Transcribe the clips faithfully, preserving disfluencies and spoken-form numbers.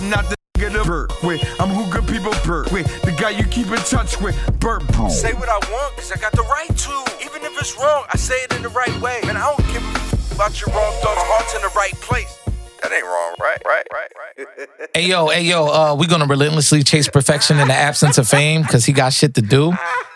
I'm not the nigga to burp with. I'm who good people burp with. The guy you keep in touch with. Burp. Say what I want, cause I got the right to. Even if it's wrong, I say it in the right way. And I don't give a f- about your wrong thoughts. Heart's in the right place. That ain't wrong, right? Right, right, right, right. Hey, yo, hey, yo, uh, we're going to relentlessly chase perfection in the absence of fame because he got shit to do.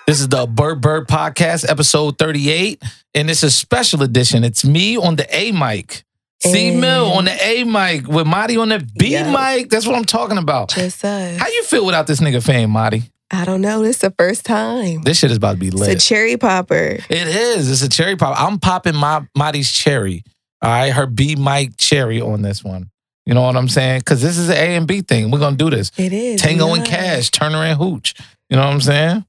This is the Burp Burp Podcast, episode thirty-eight, and it's a special edition. It's me on the A mic, C-Mill on the A mic, with Marty on the B yo. mic. That's what I'm talking about. Just us. How you feel without this nigga fame, Marty? I don't know. This is the first time. This shit is about to be lit. It's a cherry popper. It is. It's a cherry popper. I'm popping my Marty's cherry. All right, her B mic cherry on this one. You know what I'm saying? Because this is an A and B thing. We're going to do this. It is. Tango yeah. and Cash, Turner and Hooch. You know what I'm saying?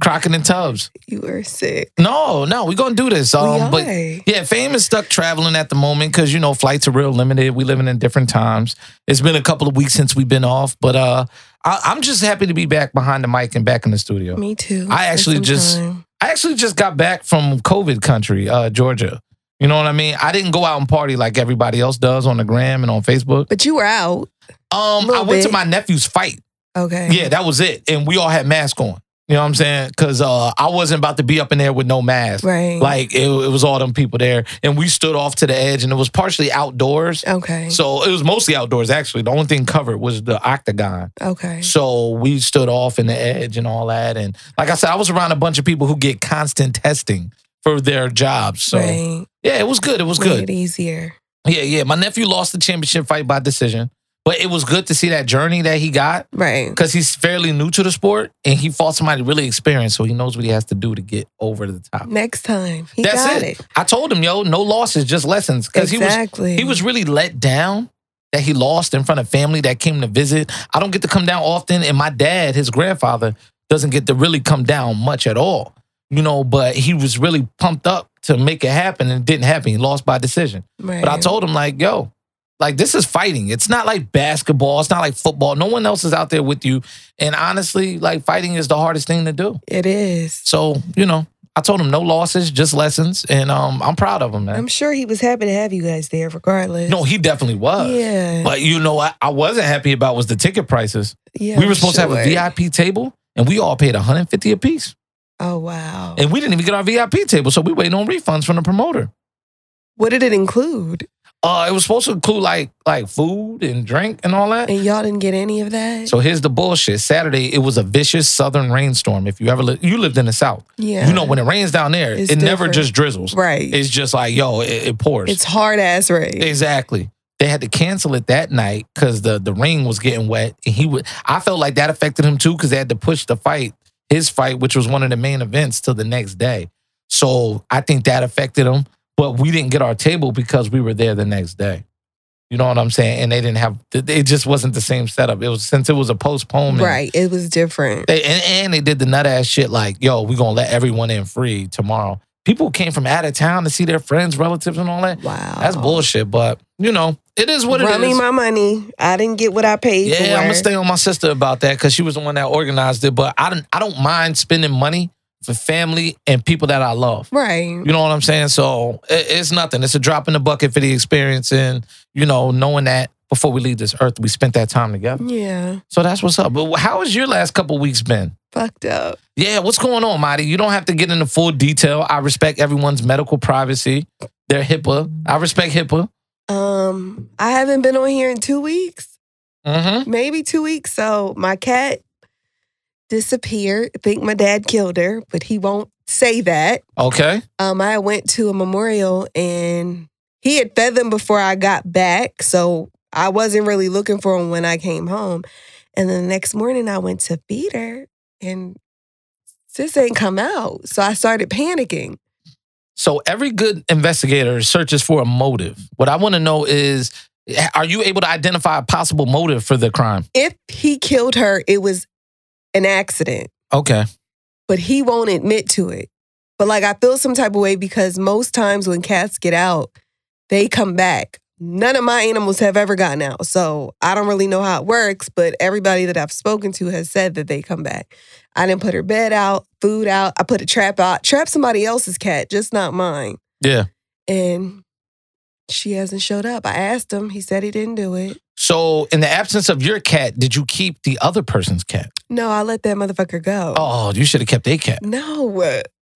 Crockett and Tubbs. You are sick. No, no, we're going to do this. Um, we are. But yeah, fame is stuck traveling at the moment because, you know, flights are real limited. We're living in different times. It's been a couple of weeks since we've been off, but uh, I- I'm just happy to be back behind the mic and back in the studio. Me too. I actually just, I actually just got back from COVID country, uh, Georgia. You know what I mean? I didn't go out and party like everybody else does on the gram and on Facebook. But you were out. Um, I went bit. to my nephew's fight. Okay. Yeah, that was it. And we all had masks on. You know what I'm saying? Because uh, I wasn't about to be up in there with no mask. Right. Like, it, it was all them people there. And we stood off to the edge, and it was partially outdoors. Okay. So it was mostly outdoors, actually. The only thing covered was the octagon. Okay. So we stood off in the edge and all that. And like I said, I was around a bunch of people who get constant testing for their jobs. So right. yeah, it was good. It was Made good. It easier. Yeah, yeah. My nephew lost the championship fight by decision, but it was good to see that journey that he got. Right. Because he's fairly new to the sport, and he fought somebody really experienced, so he knows what he has to do to get over the top. Next time. He That's got it. it. I told him, yo, no losses, just lessons. Because exactly. he, he was really let down that he lost in front of family that came to visit. I don't get to come down often, and my dad, his grandfather, doesn't get to really come down much at all. You know, but he was really pumped up to make it happen, and it didn't happen. He lost by decision. Right. But I told him, like, yo, like, this is fighting. It's not like basketball. It's not like football. No one else is out there with you. And honestly, like, fighting is the hardest thing to do. It is. So, you know, I told him no losses, just lessons. And um, I'm proud of him, man. I'm sure he was happy to have you guys there regardless. No, he definitely was. Yeah. But, you know, I, I wasn't happy about was the ticket prices. Yeah, we were supposed sure. to have a V I P table, and we all paid one hundred fifty dollars a piece. Oh, wow. And we didn't even get our V I P table, so we waiting on refunds from the promoter. What did it include? Uh, it was supposed to include, like, like food and drink and all that. And y'all didn't get any of that? So here's the bullshit. Saturday, it was a vicious southern rainstorm. If you ever li- you lived in the South. Yeah. You know, when it rains down there, it's it different. Never just drizzles. Right. It's just like, yo, it, it pours. It's hard-ass rain. Exactly. They had to cancel it that night because the, the rain was getting wet. And he would, I felt like that affected him, too, because they had to push the fight. His fight, which was one of the main events, till the next day. So I think that affected him. But we didn't get our table because we were there the next day. You know what I'm saying? And they didn't have, it just wasn't the same setup. It was, since it was a postponement. Right. It was different. They, and, and they did the nut ass shit like, yo, we're going to let everyone in free tomorrow. People came from out of town to see their friends, relatives, and all that. Wow. That's bullshit. But, you know, it is what it Run is. Run me my money. I didn't get what I paid yeah, for. Yeah, I'm going to stay on my sister about that because she was the one that organized it. But I don't, I don't mind spending money for family and people that I love. Right. You know what I'm saying? So it, it's nothing. It's a drop in the bucket for the experience. And, you know, knowing that before we leave this earth, we spent that time together. Yeah. So that's what's up. But how has your last couple weeks been? Fucked up. Yeah, what's going on, Marty? You don't have to get into full detail. I respect everyone's medical privacy. They're HIPAA. I respect HIPAA. Um, I haven't been on here in two weeks. Mm-hmm. Maybe two weeks. So my cat disappeared. I think my dad killed her, but he won't say that. Okay. Um, I went to a memorial, and he had fed them before I got back. So I wasn't really looking for him when I came home. And then the next morning I went to feed her. And sis ain't come out. So I started panicking. So every good investigator searches for a motive. What I want to know is, are you able to identify a possible motive for the crime? If he killed her, it was an accident. Okay. But he won't admit to it. But like, I feel some type of way because most times when cats get out, they come back. None of my animals have ever gotten out, so I don't really know how it works, but everybody that I've spoken to has said that they come back. I didn't put her bed out, food out. I put a trap out. Trap somebody else's cat, just not mine. Yeah. And She hasn't showed up. I asked him. He said he didn't do it. So, in the absence of your cat, did you keep the other person's cat? No, I let that motherfucker go. Oh, you should have kept their cat. No.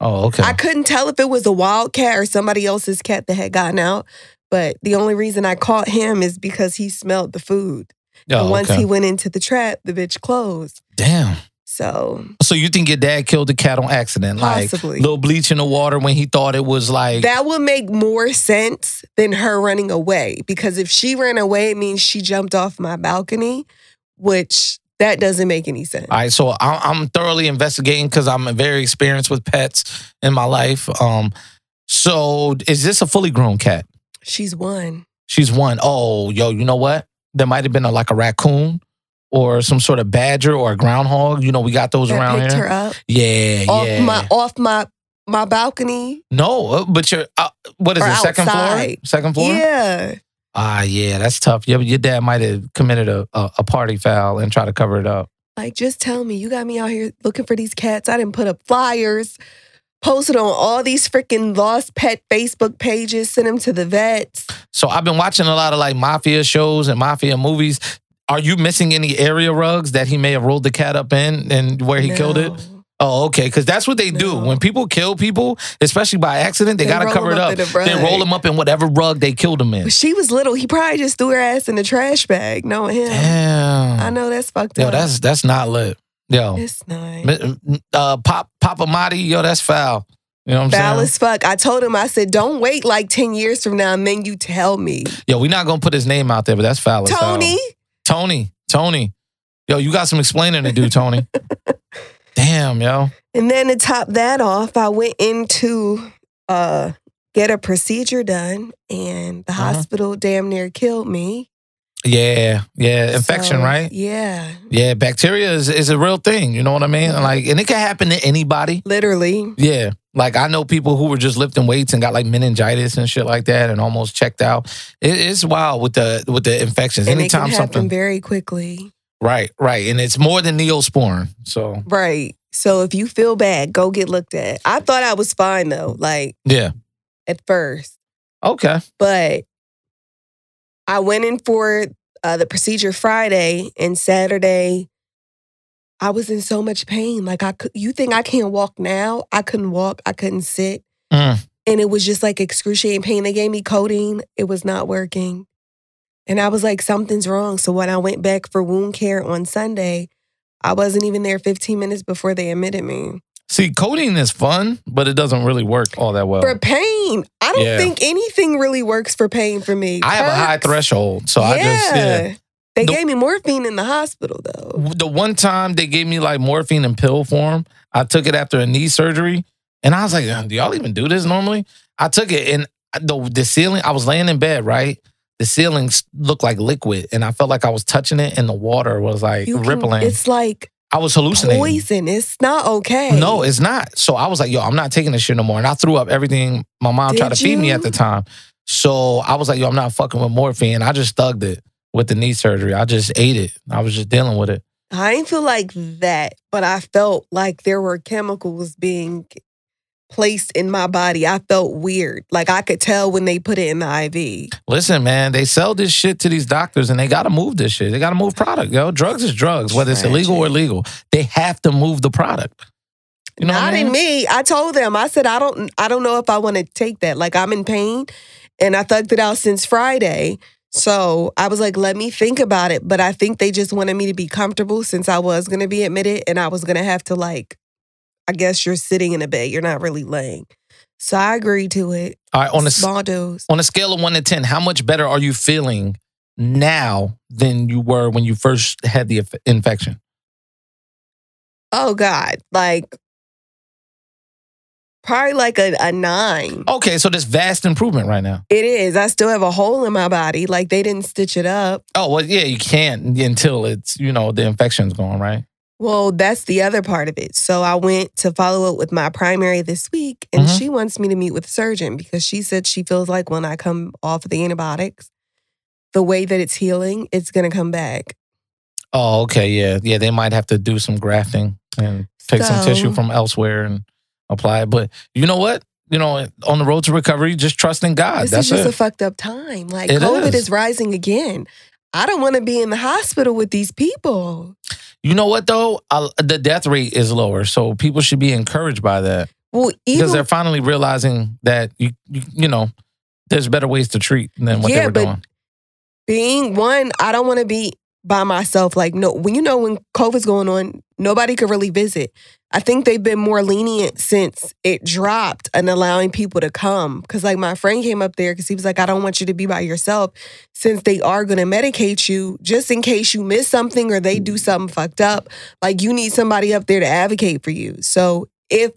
Oh, okay. I couldn't tell if it was a wild cat or somebody else's cat that had gotten out. But the only reason I caught him is because he smelled the food. Oh, and once okay. he went into the trap, the bitch closed. Damn. So, so you think your dad killed the cat on accident? Possibly. Like, little bleach in the water when he thought it was like... That would make more sense than her running away. Because if she ran away, it means she jumped off my balcony, which that doesn't make any sense. All right, so I'm thoroughly investigating because I'm very experienced with pets in my life. Um, So, is this a fully grown cat? She's one. She's one. Oh, yo, you know what? There might have been a, like a raccoon. Or some sort of badger or a groundhog. You know, we got those that around picked here. Her up. Yeah, off yeah. My, off my my balcony. No, but you're, uh, what is or it, outside. second floor? Second floor? Yeah. Ah, yeah, that's tough. Your, your dad might have committed a, a, a party foul and tried to cover it up. Like, just tell me, you got me out here looking for these cats. I didn't put up flyers, posted on all these freaking lost pet Facebook pages, sent them to the vets. So I've been watching a lot of like mafia shows and mafia movies. Are you missing any area rugs that he may have rolled the cat up in and where he no. killed it? Oh, okay. Because that's what they no. do. When people kill people, especially by accident, they, they got to cover it up. up. They roll him up in whatever rug they killed him in. When she was little, he probably just threw her ass in the trash bag, knowing him. Damn. I know that's fucked yo, up. Yo, that's that's not lit. Yo. It's not. Uh, Pop, Papa Marty, yo, that's foul. You know what I'm foul saying? As fuck. I told him, I said, don't wait like ten years from now and then you tell me. Yo, we're not going to put his name out there, but that's foul as foul. Tony? Tony, Tony. Yo, you got some explaining to do, Tony. Damn, yo. And then to top that off, I went in to uh, get a procedure done, and the uh-huh. hospital damn near killed me. Yeah, yeah. Infection, so, right? Yeah. Yeah, bacteria is, is a real thing, you know what I mean? Like, and it can happen to anybody. Literally. Yeah. Like, I know people who were just lifting weights and got, like, meningitis and shit like that and almost checked out. It, it's wild with the with the infections. And anytime it can happen something, very quickly. Right, right. And it's more than Neosporin, so. Right. So if you feel bad, go get looked at. I thought I was fine, though, like. Yeah. At first. Okay. But I went in for uh, the procedure Friday, and Saturday I was in so much pain. Like, I could, you think I can't walk now? I couldn't walk. I couldn't sit. Mm. And it was just like excruciating pain. They gave me codeine. It was not working. And I was like, something's wrong. So when I went back for wound care on Sunday, I wasn't even there fifteen minutes before they admitted me. See, codeine is fun, but it doesn't really work all that well. For pain. I don't yeah. think anything really works for pain for me. I have Perks. a high threshold. So yeah. I just... Yeah. They the, gave me morphine in the hospital, though. The one time they gave me, like, morphine in pill form, I took it after a knee surgery, and I was like, do y'all even do this normally? I took it, and the, the ceiling, I was laying in bed, right? The ceiling looked like liquid, and I felt like I was touching it, and the water was, like, you rippling. Can, it's like... I was hallucinating. Poison. It's not okay. No, it's not. So I was like, yo, I'm not taking this shit no more. And I threw up everything my mom Did tried to you? feed me at the time. So I was like, yo, I'm not fucking with morphine. I just thugged it. With the knee surgery, I just ate it. I was just dealing with it. I didn't feel like that, but I felt like there were chemicals being placed in my body. I felt weird. Like, I could tell when they put it in the I V. Listen, man, they sell this shit to these doctors, and they got to move this shit. They got to move product, yo. Drugs is drugs, whether it's illegal or legal. They have to move the product. You know Not what I mean? in me. I told them. I said, I don't, I don't know if I want to take that. Like, I'm in pain, and I thugged it out since Friday. So I was like, let me think about it. But I think they just wanted me to be comfortable since I was going to be admitted and I was going to have to, like, I guess you're sitting in a bed. You're not really laying. So I agreed to it. All right, on a, Small dose. On a scale of one to ten, how much better are you feeling now than you were when you first had the inf- infection? Oh, God. Like, probably like a, a nine. Okay, so there's vast improvement right now. It is. I still have a hole in my body. Like, they didn't stitch it up. Oh, well, yeah, you can't until it's, you know, the infection's gone, right? Well, that's the other part of it. So I went to follow up with my primary this week, and mm-hmm. she wants me to meet with a surgeon because she said she feels like when I come off of the antibiotics, the way that it's healing, it's going to come back. Oh, okay, yeah. Yeah, they might have to do some grafting and take so, some tissue from elsewhere and apply it. But you know what? you know, on the road to recovery, just trusting God. This That's is just it. a fucked up time. Like it COVID is. is rising again. I don't want to be in the hospital with these people. You know what, though? I, the death rate is lower, so people should be encouraged by that. Well, even, because they're finally realizing that, you, you you know, there's better ways to treat than what yeah, they were but doing. Being one, I don't want to be by myself. Like, no, when you know when COVID's going on, nobody could really visit. I think they've been more lenient since it dropped and allowing people to come. Because, like, my friend came up there because he was like, I don't want you to be by yourself since they are going to medicate you just in case you miss something or they do something fucked up. Like, you need somebody up there to advocate for you. So if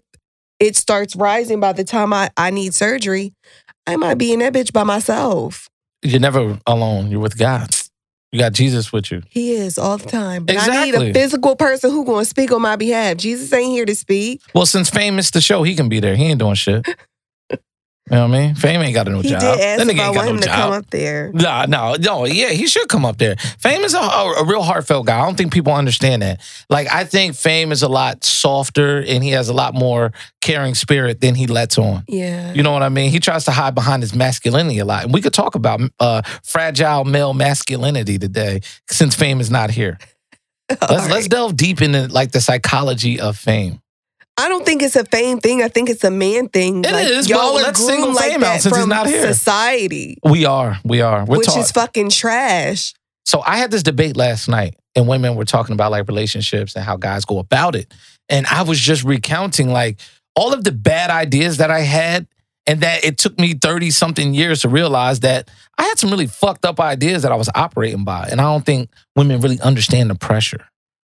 it starts rising by the time I, I need surgery, I might be in that bitch by myself. You're never alone. You're with God. You got Jesus with you. He is all the time. But exactly. I need a physical person who's going to speak on my behalf. Jesus ain't here to speak. Well, since Fame missed the show, he can be there. He ain't doing shit. You know what I mean? Fame ain't got a new he job. He did ask if I want him no to job. come up there. Nah, no, no. Yeah, he should come up there. Fame is a, a, a real heartfelt guy. I don't think people understand that. Like, I think Fame is a lot softer and he has a lot more caring spirit than he lets on. Yeah. You know what I mean? He tries to hide behind his masculinity a lot. And we could talk about uh, fragile male masculinity today since Fame is not here. let's, right. let's delve deep into, like, the psychology of Fame. I don't think it's a Fame thing. I think it's a man thing. It like, is. Y'all well, are groomed like that since from he's not here. Society. We are. We are. We're Which taught. is fucking trash. So I had this debate last night, and women were talking about, like, relationships and how guys go about it. And I was just recounting, like, all of the bad ideas that I had, and that it took me thirty-something years to realize that I had some really fucked up ideas that I was operating by. And I don't think women really understand the pressure.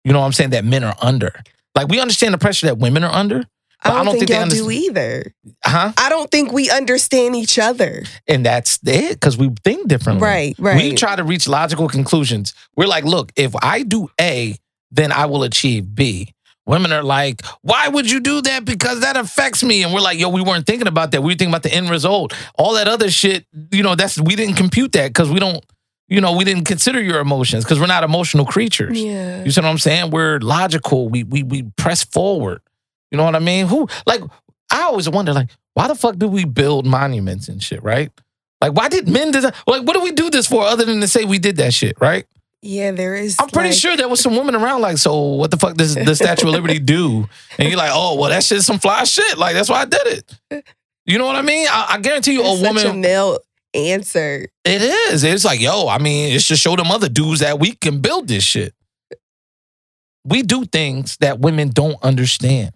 You know what I'm saying? That men are under. Like, we understand the pressure that women are under. I don't, I don't think, think y'all under- do either. Huh? I don't think we understand each other. And that's it, because we think differently. Right, right. We try to reach logical conclusions. We're like, look, if I do A, then I will achieve B. Women are like, why would you do that? Because that affects me. And we're like, yo, we weren't thinking about that. We were thinking about the end result. All that other shit, you know, that's we didn't compute that because we don't. You know, we didn't consider your emotions because we're not emotional creatures. Yeah. You see what I'm saying? We're logical. We we we press forward. You know what I mean? Who like I always wonder, like, why the fuck do we build monuments and shit, right? Like, why did men design? Like, what do we do this for other than to say we did that shit, right? Yeah, there is. I'm pretty like... sure there was some women around like, so what the fuck does the Statue of Liberty do? And you're like, oh, well, that shit's some fly shit. Like, that's why I did it. You know what I mean? I, I guarantee you, it's a woman. Such a male answer. It is. It's like, yo, I mean, it's just show them other dudes that we can build this shit. We do things that women don't understand.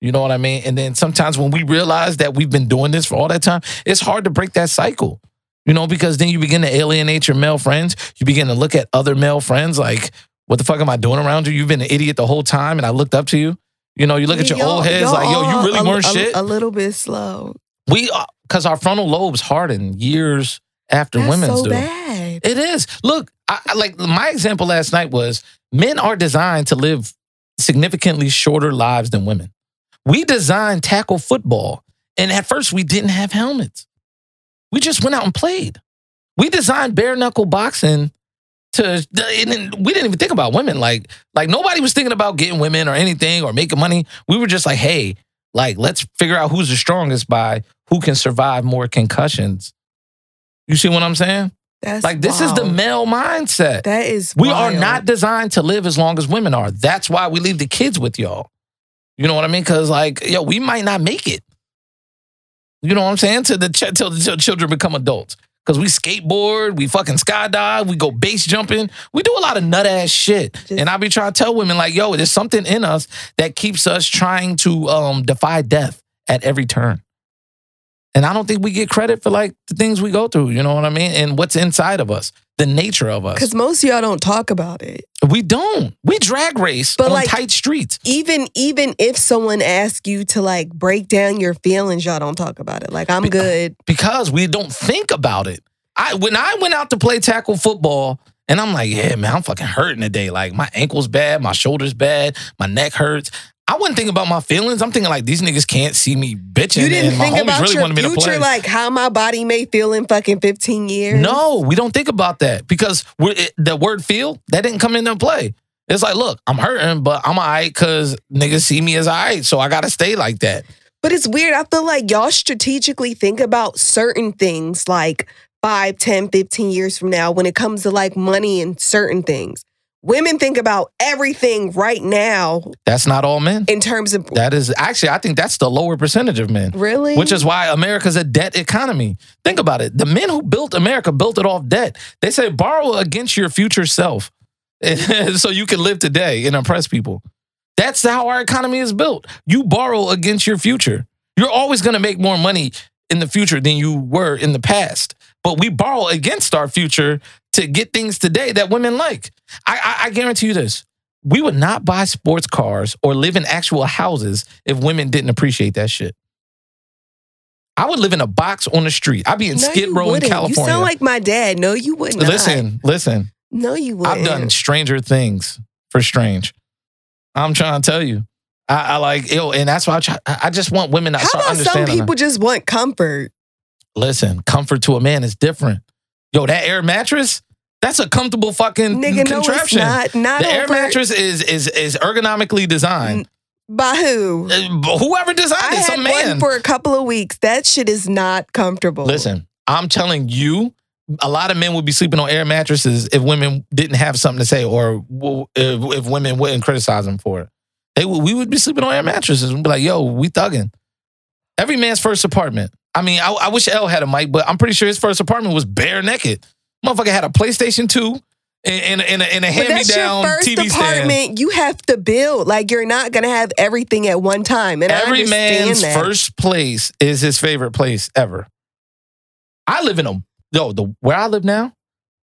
You know what I mean? And then sometimes when we realize that we've been doing this for all that time, it's hard to break that cycle. You know, because then you begin to alienate your male friends. You begin to look at other male friends like, what the fuck am I doing around you? You've been an idiot the whole time and I looked up to you. You know, you look at your old heads like, yo, you really weren't shit. A little bit slow. We are, because our frontal lobes harden years after That's women's so do. Bad. It is. Look, I, I, like my example last night was men are designed to live significantly shorter lives than women. We designed tackle football, and at first we didn't have helmets. We just went out and played. We designed bare knuckle boxing to, and we didn't even think about women. Like, like nobody was thinking about getting women or anything or making money. We were just like, hey, like let's figure out who's the strongest by. Who can survive more concussions? You see what I'm saying? That's like, this wild. is the male mindset. That is wild. We are not designed to live as long as women are. That's why we leave the kids with y'all. You know what I mean? Because, like, yo, we might not make it. You know what I'm saying? Till the, ch- till the till children become adults. Because we skateboard, we fucking skydive, we go base jumping. We do a lot of nut-ass shit. Just, and I be trying to tell women, like, yo, there's something in us that keeps us trying to um, defy death at every turn. And I don't think we get credit for, like, the things we go through. You know what I mean? And what's inside of us. The nature of us. Because most of y'all don't talk about it. We don't. We drag race but on like, tight streets. Even even if someone asks you to, like, break down your feelings, y'all don't talk about it. Like, I'm Be- good. Because we don't think about it. I When I went out to play tackle football, and I'm like, yeah, man, I'm fucking hurting today. Like, my ankle's bad. My shoulder's bad. My neck hurts. I wasn't thinking about my feelings. I'm thinking like these niggas can't see me bitching. You didn't and my think about really your future, to play. Like how my body may feel in fucking fifteen years. No, we don't think about that because we're, it, the word "feel" that didn't come into play. It's like, look, I'm hurting, but I'm alright because niggas see me as alright, so I gotta stay like that. But it's weird. I feel like y'all strategically think about certain things like five, ten, fifteen years from now when it comes to like money and certain things. Women think about everything right now. That's not all men. In terms of... That is... Actually, I think that's the lower percentage of men. Really? Which is why America's a debt economy. Think about it. The men who built America built it off debt. They say borrow against your future self so you can live today and oppress people. That's how our economy is built. You borrow against your future. You're always going to make more money in the future than you were in the past. But we borrow against our future to get things today that women like. I, I, I guarantee you this. We would not buy sports cars or live in actual houses if women didn't appreciate that shit. I would live in a box on the street. I'd be in no, Skid Row in California. You sound like my dad. No, you wouldn't. Listen, listen. No, you wouldn't. I've done stranger things for strange. I'm trying to tell you. I, I like, yo, and that's why I, try, I just want women to start understanding. How about some people that. Just want comfort? Listen, comfort to a man is different. Yo, that air mattress, that's a comfortable fucking Nigga, contraption. No, it's not. Not the over... air mattress is is is ergonomically designed. By who? Whoever designed I it, some man. I had one for a couple of weeks. That shit is not comfortable. Listen, I'm telling you, a lot of men would be sleeping on air mattresses if women didn't have something to say or if, if women wouldn't criticize them for it. They would, we would be sleeping on air mattresses and be like, yo, we thugging. Every man's first apartment. I mean, I, I wish Elle had a mic, but I'm pretty sure his first apartment was bare naked. Motherfucker had a PlayStation two and, and, and a, and a hand-me-down T V stand. But that's your first apartment. You have to build. Like, you're not going to have everything at one time. And every I man's that. First place is his favorite place ever. I live in a... Yo, the, where I live now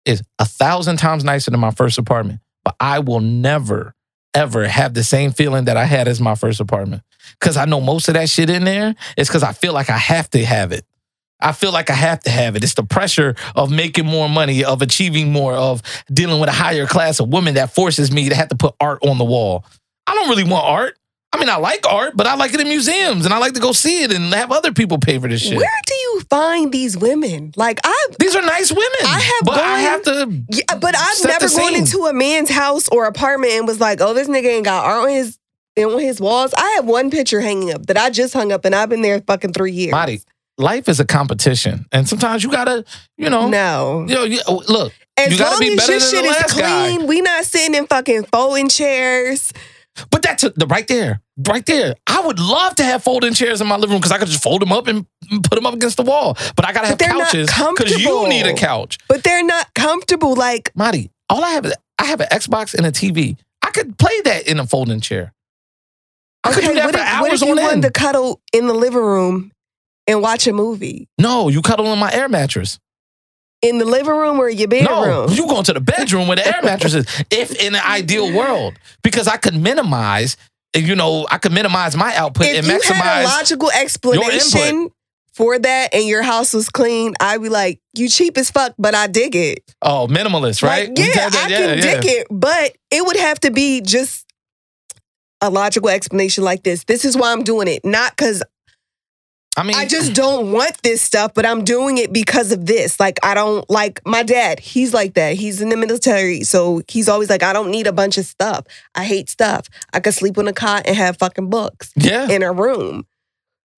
is a thousand times nicer than my first apartment. But I will never, ever have the same feeling that I had as my first apartment. Because I know most of that shit in there is because I feel like I have to have it. I feel like I have to have it. It's the pressure of making more money, of achieving more, of dealing with a higher class of women that forces me to have to put art on the wall. I don't really want art. I mean, I like art, but I like it in museums and I like to go see it and have other people pay for this shit. Where do you find these women? Like, I These are nice women. I have but gone, I have to yeah, but I've never gone into a man's house or apartment and was like, oh, this nigga ain't got art on his on his walls. I have one picture hanging up that I just hung up and I've been there fucking three years. Marty, life is a competition. And sometimes you gotta, you know. No. You know, you, look, as you gotta long be as better your than shit the last is clean, guy. We not sitting in fucking folding chairs. But that's a, the right there, right there. I would love to have folding chairs in my living room because I could just fold them up and put them up against the wall. But I gotta have couches because you need a couch. But they're not comfortable. Like Marty, all I have is I have an Xbox and a T V. I could play that in a folding chair. I okay, could do that for if, hours what if you on end. To cuddle in the living room and watch a movie. No, you cuddle on my air mattress. In the living room or your bedroom? No, you going to the bedroom where the air mattress is. If in an ideal world, because I could minimize, you know, I could minimize my output if and maximize. If you had a logical explanation for that, and your house was clean, I'd be like, "You cheap as fuck," but I dig it. Oh, minimalist, right? Like, yeah, that, I yeah, can yeah. dig it, but it would have to be just a logical explanation like this. This is why I'm doing it, not because. I mean, I just don't want this stuff, but I'm doing it because of this. Like, I don't like my dad. He's like that. He's in the military. So he's always like, I don't need a bunch of stuff. I hate stuff. I could sleep on a cot and have fucking books yeah. in a room.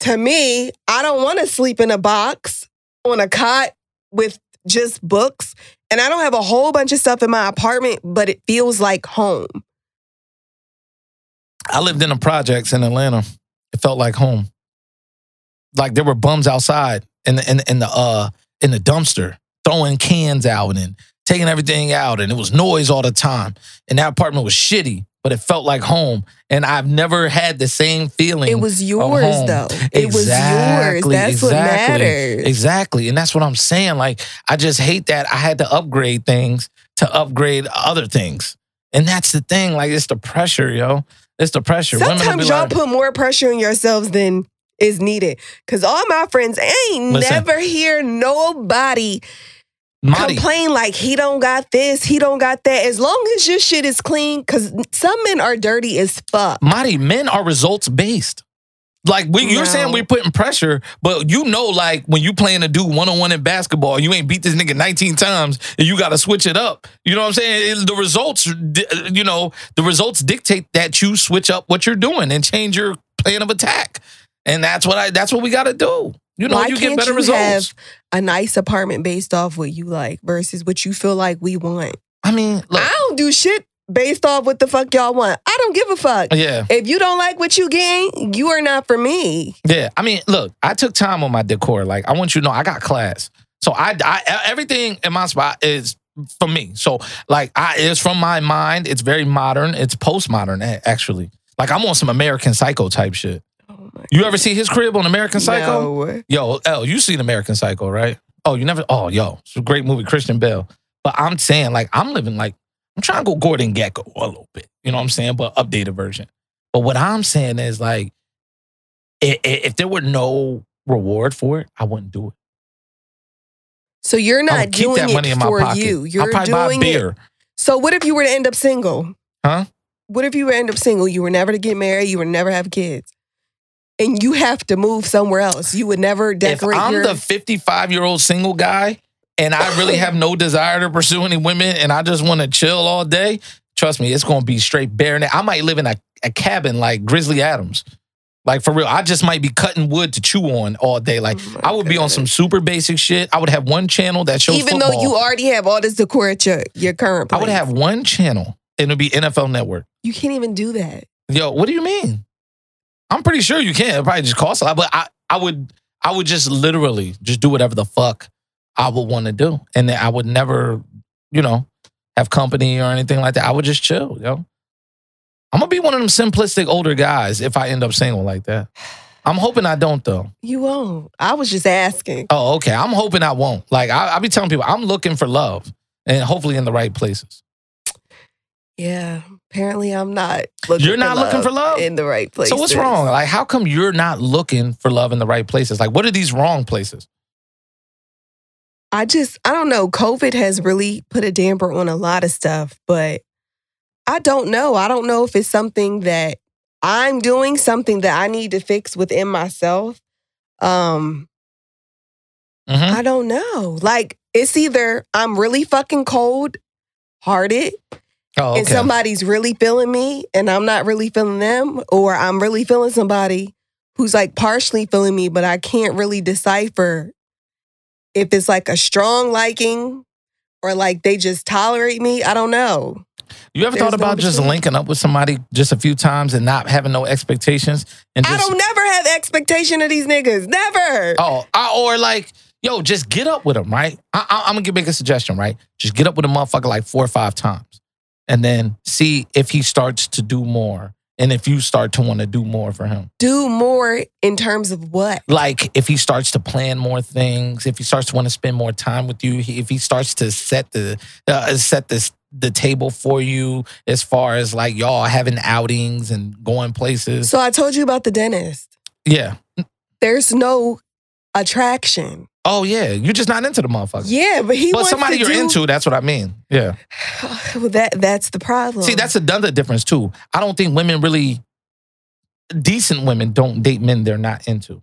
To me, I don't want to sleep in a box on a cot with just books. And I don't have a whole bunch of stuff in my apartment, but it feels like home. I lived in the projects in Atlanta. It felt like home. Like there were bums outside in the in, in the uh in the dumpster throwing cans out and taking everything out, and it was noise all the time. And that apartment was shitty, but it felt like home. And I've never had the same feeling. It was yours though. It exactly, was yours. That's exactly, what matters. Exactly, and that's what I'm saying. Like I just hate that I had to upgrade things to upgrade other things, and that's the thing. Like it's the pressure, yo. It's the pressure. Sometimes y'all like, put more pressure on yourselves than. Is needed. Because all my friends ain't Listen, never hear nobody Marty. Complain like he don't got this, he don't got that. As long as your shit is clean, because some men are dirty as fuck. Marty, men are results based. Like we, you're no. saying we're putting pressure, but you know like when you playing a dude one-on-one in basketball, you ain't beat this nigga nineteen times and you got to switch it up. You know what I'm saying? It, the results, you know, the results dictate that you switch up what you're doing and change your plan of attack. And that's what I. That's what we got to do. You know, Why you can't get better you results. Have a nice apartment based off what you like versus what you feel like we want. I mean, look, I don't do shit based off what the fuck y'all want. I don't give a fuck. Yeah. If you don't like what you gain, you are not for me. Yeah. I mean, look, I took time on my decor. Like, I want you to know I got class. So I, I everything in my spot is for me. So, like, I it's from my mind. It's very modern. It's postmodern, actually. Like, I'm on some American Psycho type shit. Oh my you God. Ever see his crib on American Psycho? No. Yo, Elle, you seen American Psycho, right? Oh, you never? Oh, yo. It's a great movie, Christian Bale. But I'm saying, like, I'm living like, I'm trying to go Gordon Gecko a little bit. You know what I'm saying? But updated version. But what I'm saying is, like, if, if there were no reward for it, I wouldn't do it. So you're not doing that money it in my for pocket. You. You're I'll probably doing buy beer. It. So what if you were to end up single? Huh? What if you were to end up single? You were never to get married. You would never have kids. And you have to move somewhere else. You would never decorate If I'm your... the fifty-five-year-old single guy, and I really have no desire to pursue any women, and I just want to chill all day, trust me, it's going to be straight bare. I might live in a, a cabin like Grizzly Adams. Like, for real, I just might be cutting wood to chew on all day. Like, oh I would God. Be on some super basic shit. I would have one channel that shows Even football. Even though you already have all this decor at your, your current place. I would have one channel, and it would be N F L Network. You can't even do that. Yo, what do you mean? I'm pretty sure you can. It probably just costs a lot. But I, I would I would just literally just do whatever the fuck I would want to do. And then I would never, you know, have company or anything like that. I would just chill, yo. I'm going to be one of them simplistic older guys if I end up single like that. I'm hoping I don't, though. You won't. I was just asking. Oh, okay. I'm hoping I won't. Like, I, I be telling people, I'm looking for love. And hopefully in the right places. Yeah. Apparently, I'm not looking You're not for looking for love? In the right places. So what's wrong? Like, how come you're not looking for love in the right places? Like, what are these wrong places? I just, I don't know. COVID has really put a damper on a lot of stuff, but I don't know. I don't know if it's something that I'm doing, something that I need to fix within myself. Um, mm-hmm. I don't know. Like, it's either I'm really fucking cold-hearted oh, okay. and somebody's really feeling me and I'm not really feeling them, or I'm really feeling somebody who's like partially feeling me, but I can't really decipher if it's like a strong liking or like they just tolerate me. I don't know. You ever There's thought about no just linking up with somebody just a few times and not having no expectations? And just, I don't never have expectation of these niggas. Never. Oh, I, or like, yo, just get up with them, right? I, I, I'm going to make a suggestion, right? Just get up with a motherfucker like four or five times and then see if he starts to do more and if you start to want to do more for him. Do more in terms of what? Like, if he starts to plan more things, if he starts to want to spend more time with you, if he starts to set the uh, set this the table for you as far as like y'all having outings and going places. So I told you about the dentist. Yeah. There's no attraction. Oh, yeah. You're just not into the motherfucker. Yeah, but he but wants somebody to you're do... into, that's what I mean. Yeah. Well, that that's the problem. See, that's another difference too. I don't think women really, decent women don't date men they're not into.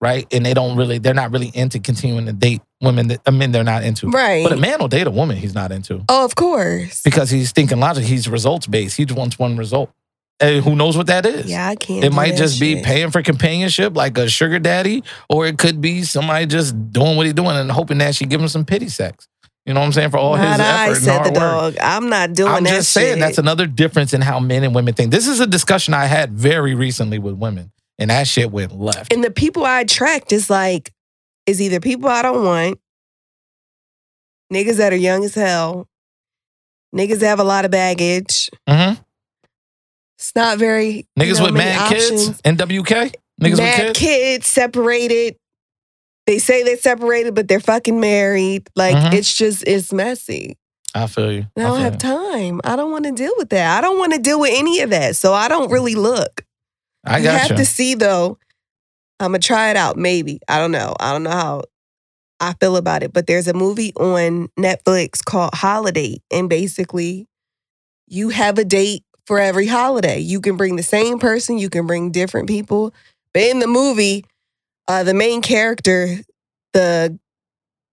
Right? And they don't really, they're not really into continuing to date women, that, men they're not into. Right. But a man will date a woman he's not into. Oh, of course. Because he's thinking logic. He's results-based. He just wants one result. And who knows what that is? Yeah, I can't It might just shit. be paying for companionship like a sugar daddy, or it could be somebody just doing what he's doing and hoping that she give him some pity sex. You know what I'm saying? For all not his I effort said and hard the dog. Work. I'm not doing I'm that shit. I'm just saying that's another difference in how men and women think. This is a discussion I had very recently with women. And that shit went left. And the people I attract is like, is either people I don't want, niggas that are young as hell, niggas that have a lot of baggage. Mm-hmm. It's not very Niggas you know, with mad options. Kids, N W K? Niggas mad with kids? kids, separated. They say they're separated, but they're fucking married. Like, mm-hmm. it's just, it's messy. I feel you. I, I don't have you. time. I don't want to deal with that. I don't want to deal with any of that. So I don't really look. I got you. Have you. to see, though. I'm going to try it out, maybe. I don't know. I don't know how I feel about it. But there's a movie on Netflix called Holidate. And basically, you have a date for every holiday. You can bring the same person. You can bring different people. But in the movie, uh, the main character, the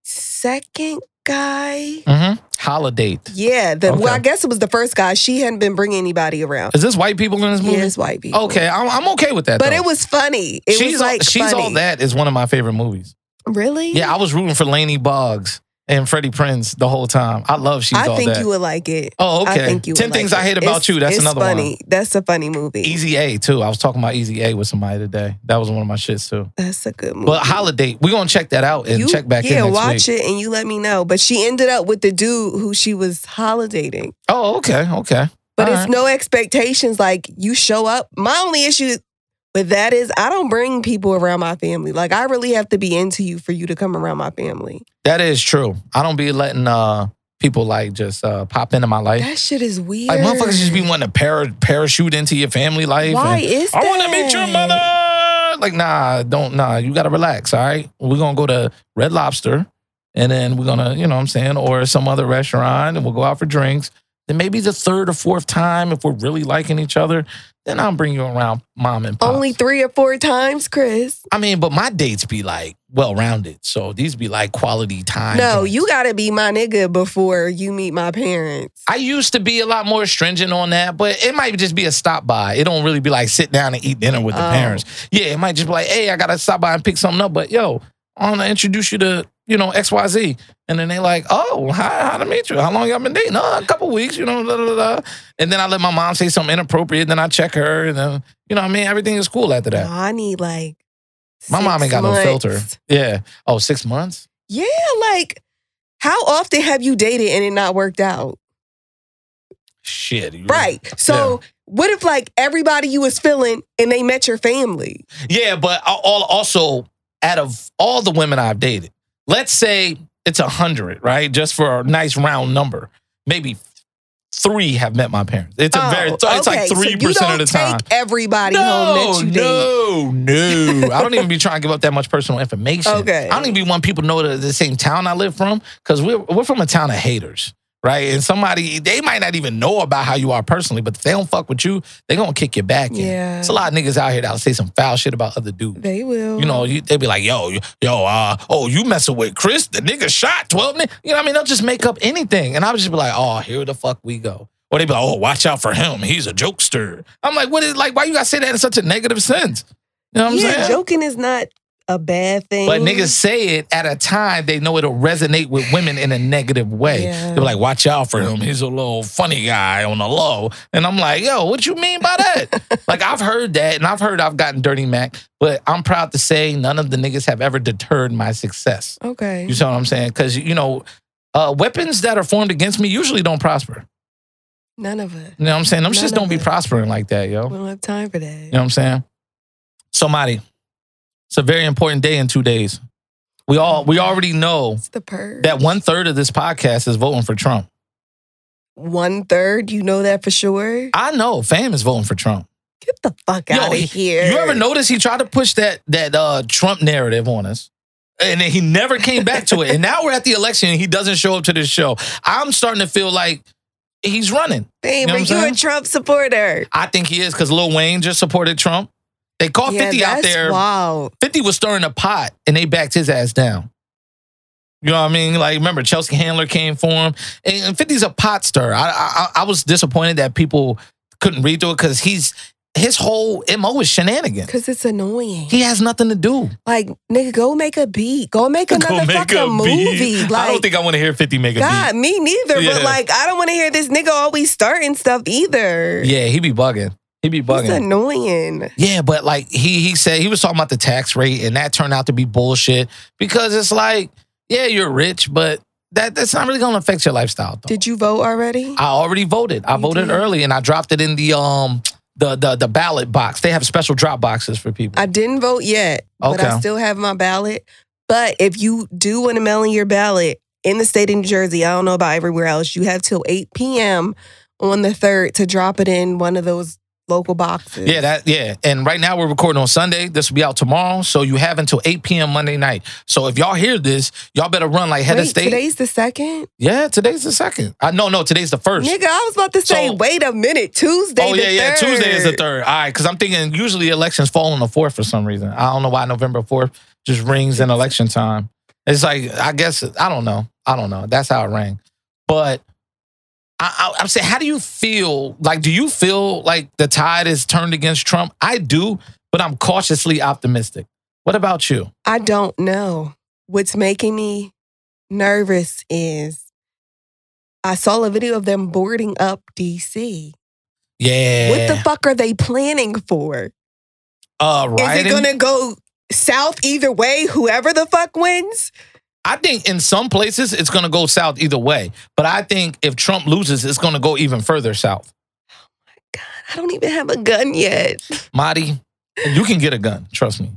second guy. Mm-hmm. Holidate. Yeah. The, okay. Well, I guess it was the first guy. She hadn't been bringing anybody around. Is this white people in this movie? Yeah, it's white people. Okay. I'm, I'm okay with that, But though. It was funny. It She's was like all, She's funny. All That is one of my favorite movies. Really? Yeah, I was rooting for Lainey Boggs and Freddie Prinze the whole time. I love She's I All That. I think you would like it. Oh, okay. I think you would ten Things like I Hate About it's, You. That's it's another funny. One. That's a funny movie. Easy A, too. I was talking about Easy A with somebody today. That was one of my shits, too. That's a good movie. But Holidate, we're going to check that out and you, check back yeah, in next week. Yeah, watch it and you let me know. But she ended up with the dude who she was holidating. Oh, okay. Okay. But All it's right. no expectations. Like, you show up. My only issue is, But that is, I don't bring people around my family. Like, I really have to be into you for you to come around my family. That is true. I don't be letting uh, people, like, just uh, pop into my life. That shit is weird. Like, motherfuckers just be wanting to par- parachute into your family life. Why and, is that? I want to meet your mother! Like, nah, don't, nah. You got to relax, all right? We're going to go to Red Lobster, and then we're going to, you know what I'm saying, or some other restaurant, and we'll go out for drinks. Then maybe the third or fourth time, if we're really liking each other, then I'll bring you around mom and pops. Only three or four times, Chris. I mean, but my dates be like well-rounded. So these be like quality time. No, dates. You got to be my nigga before you meet my parents. I used to be a lot more stringent on that, but it might just be a stop by. It don't really be like sit down and eat dinner with the oh. parents. Yeah, it might just be like, hey, I got to stop by and pick something up. But yo, I want to introduce you to, you know, X Y Z. And then they like, oh, hi, how to meet you? How long y'all been dating? Oh, a couple weeks, you know, blah, blah, blah. And then I let my mom say something inappropriate. Then I check her. And then, you know what I mean? Everything is cool after that. No, I need like six My mom ain't got months. No filter. Yeah. Oh, six months? Yeah. Like, how often have you dated and it not worked out? Shit. Right. So yeah. What if like everybody you was feeling and they met your family? Yeah, but all also... out of all the women I've dated, let's say it's one hundred, right? Just for a nice round number. Maybe three have met my parents. It's a oh, very, it's okay. like three percent so you don't of the take time. Everybody no, home that you no, date. No, no. I don't even be trying to give up that much personal information. Okay. I don't even want people to know the, the same town I live from because we're, we're from a town of haters, right? And somebody, they might not even know about how you are personally, but if they don't fuck with you, they gonna kick your back in. Yeah. It's a lot of niggas out here that'll say some foul shit about other dudes. They will. You know, you, they be like, yo, yo, uh, oh, you messing with Chris, the nigga shot twelve niggas. You know what I mean? They'll just make up anything. And I'll just be like, oh, here the fuck we go. Or they be like, oh, watch out for him. He's a jokester. I'm like, what is, like, why you gotta say that in such a negative sense? You know what I'm yeah, saying? Joking is not a bad thing. But niggas say it at a time they know it'll resonate with women in a negative way. Yeah. They're like, watch out for him. He's a little funny guy on the low. And I'm like, yo, what you mean by that? Like, I've heard that, and I've heard I've gotten dirty Mac, but I'm proud to say none of the niggas have ever deterred my success. Okay. You see what I'm saying? Because, you know, uh, weapons that are formed against me usually don't prosper. None of it. You know what I'm saying? Them shits don't be prospering like that, yo. We don't have time for that. You know what I'm saying? Somebody... It's a very important day in two days. We all we already know that one third of this podcast is voting for Trump. One third? You know that for sure? I know. Fam is voting for Trump. Get the fuck out of here. You ever notice he tried to push that that uh, Trump narrative on us? And then he never came back to it. And now we're at the election and he doesn't show up to this show. I'm starting to feel like he's running. Damn, but you're a Trump supporter. I think he is because Lil Wayne just supported Trump. They caught yeah, fifty out there. Wild. fifty was stirring a pot, and they backed his ass down. You know what I mean? Like, remember, Chelsea Handler came for him. And fifty's a pot stir. I I, I was disappointed that people couldn't read through it because he's his whole M O is shenanigans. Because it's annoying. He has nothing to do. Like, nigga, go make a beat. Go make another go make fucking a movie. Like, I don't think I want to hear fifty make a God, beat. God, me neither. Yeah. But, like, I don't want to hear this nigga always starting stuff either. Yeah, he be bugging. He be bugging. It's annoying. Yeah, but like he he said, he was talking about the tax rate, and that turned out to be bullshit because it's like, yeah, you're rich, but that that's not really going to affect your lifestyle, though. Did you vote already? I already voted. I you voted did? early, and I dropped it in the um the the the ballot box. They have special drop boxes for people. I didn't vote yet, okay. But I still have my ballot. But if you do want to mail in your ballot in the state of New Jersey, I don't know about everywhere else, you have till eight p.m. on the third to drop it in one of those local boxes. Yeah, that yeah. And right now we're recording on Sunday. This will be out tomorrow. So you have until eight p.m. Monday night. So if y'all hear this, y'all better run like head wait, of state. Today's the second? Yeah, today's the second. I no, no, today's the first. Nigga, I was about to say, so, wait a minute. Tuesday oh, the yeah, third. Yeah, Tuesday is the third. All right, because I'm thinking usually elections fall on the fourth for some reason. I don't know why November fourth just rings in election time. It's like, I guess, I don't know. I don't know. That's how it rang. But I, I, I'm saying, how do you feel? Like, do you feel like the tide is turned against Trump? I do, but I'm cautiously optimistic. What about you? I don't know. What's making me nervous is I saw a video of them boarding up D C. Yeah. What the fuck are they planning for? Uh, right. Is it going to go south either way, whoever the fuck wins? I think in some places it's going to go south either way. But I think if Trump loses, it's going to go even further south. Oh, my God. I don't even have a gun yet. Marty, you can get a gun. Trust me.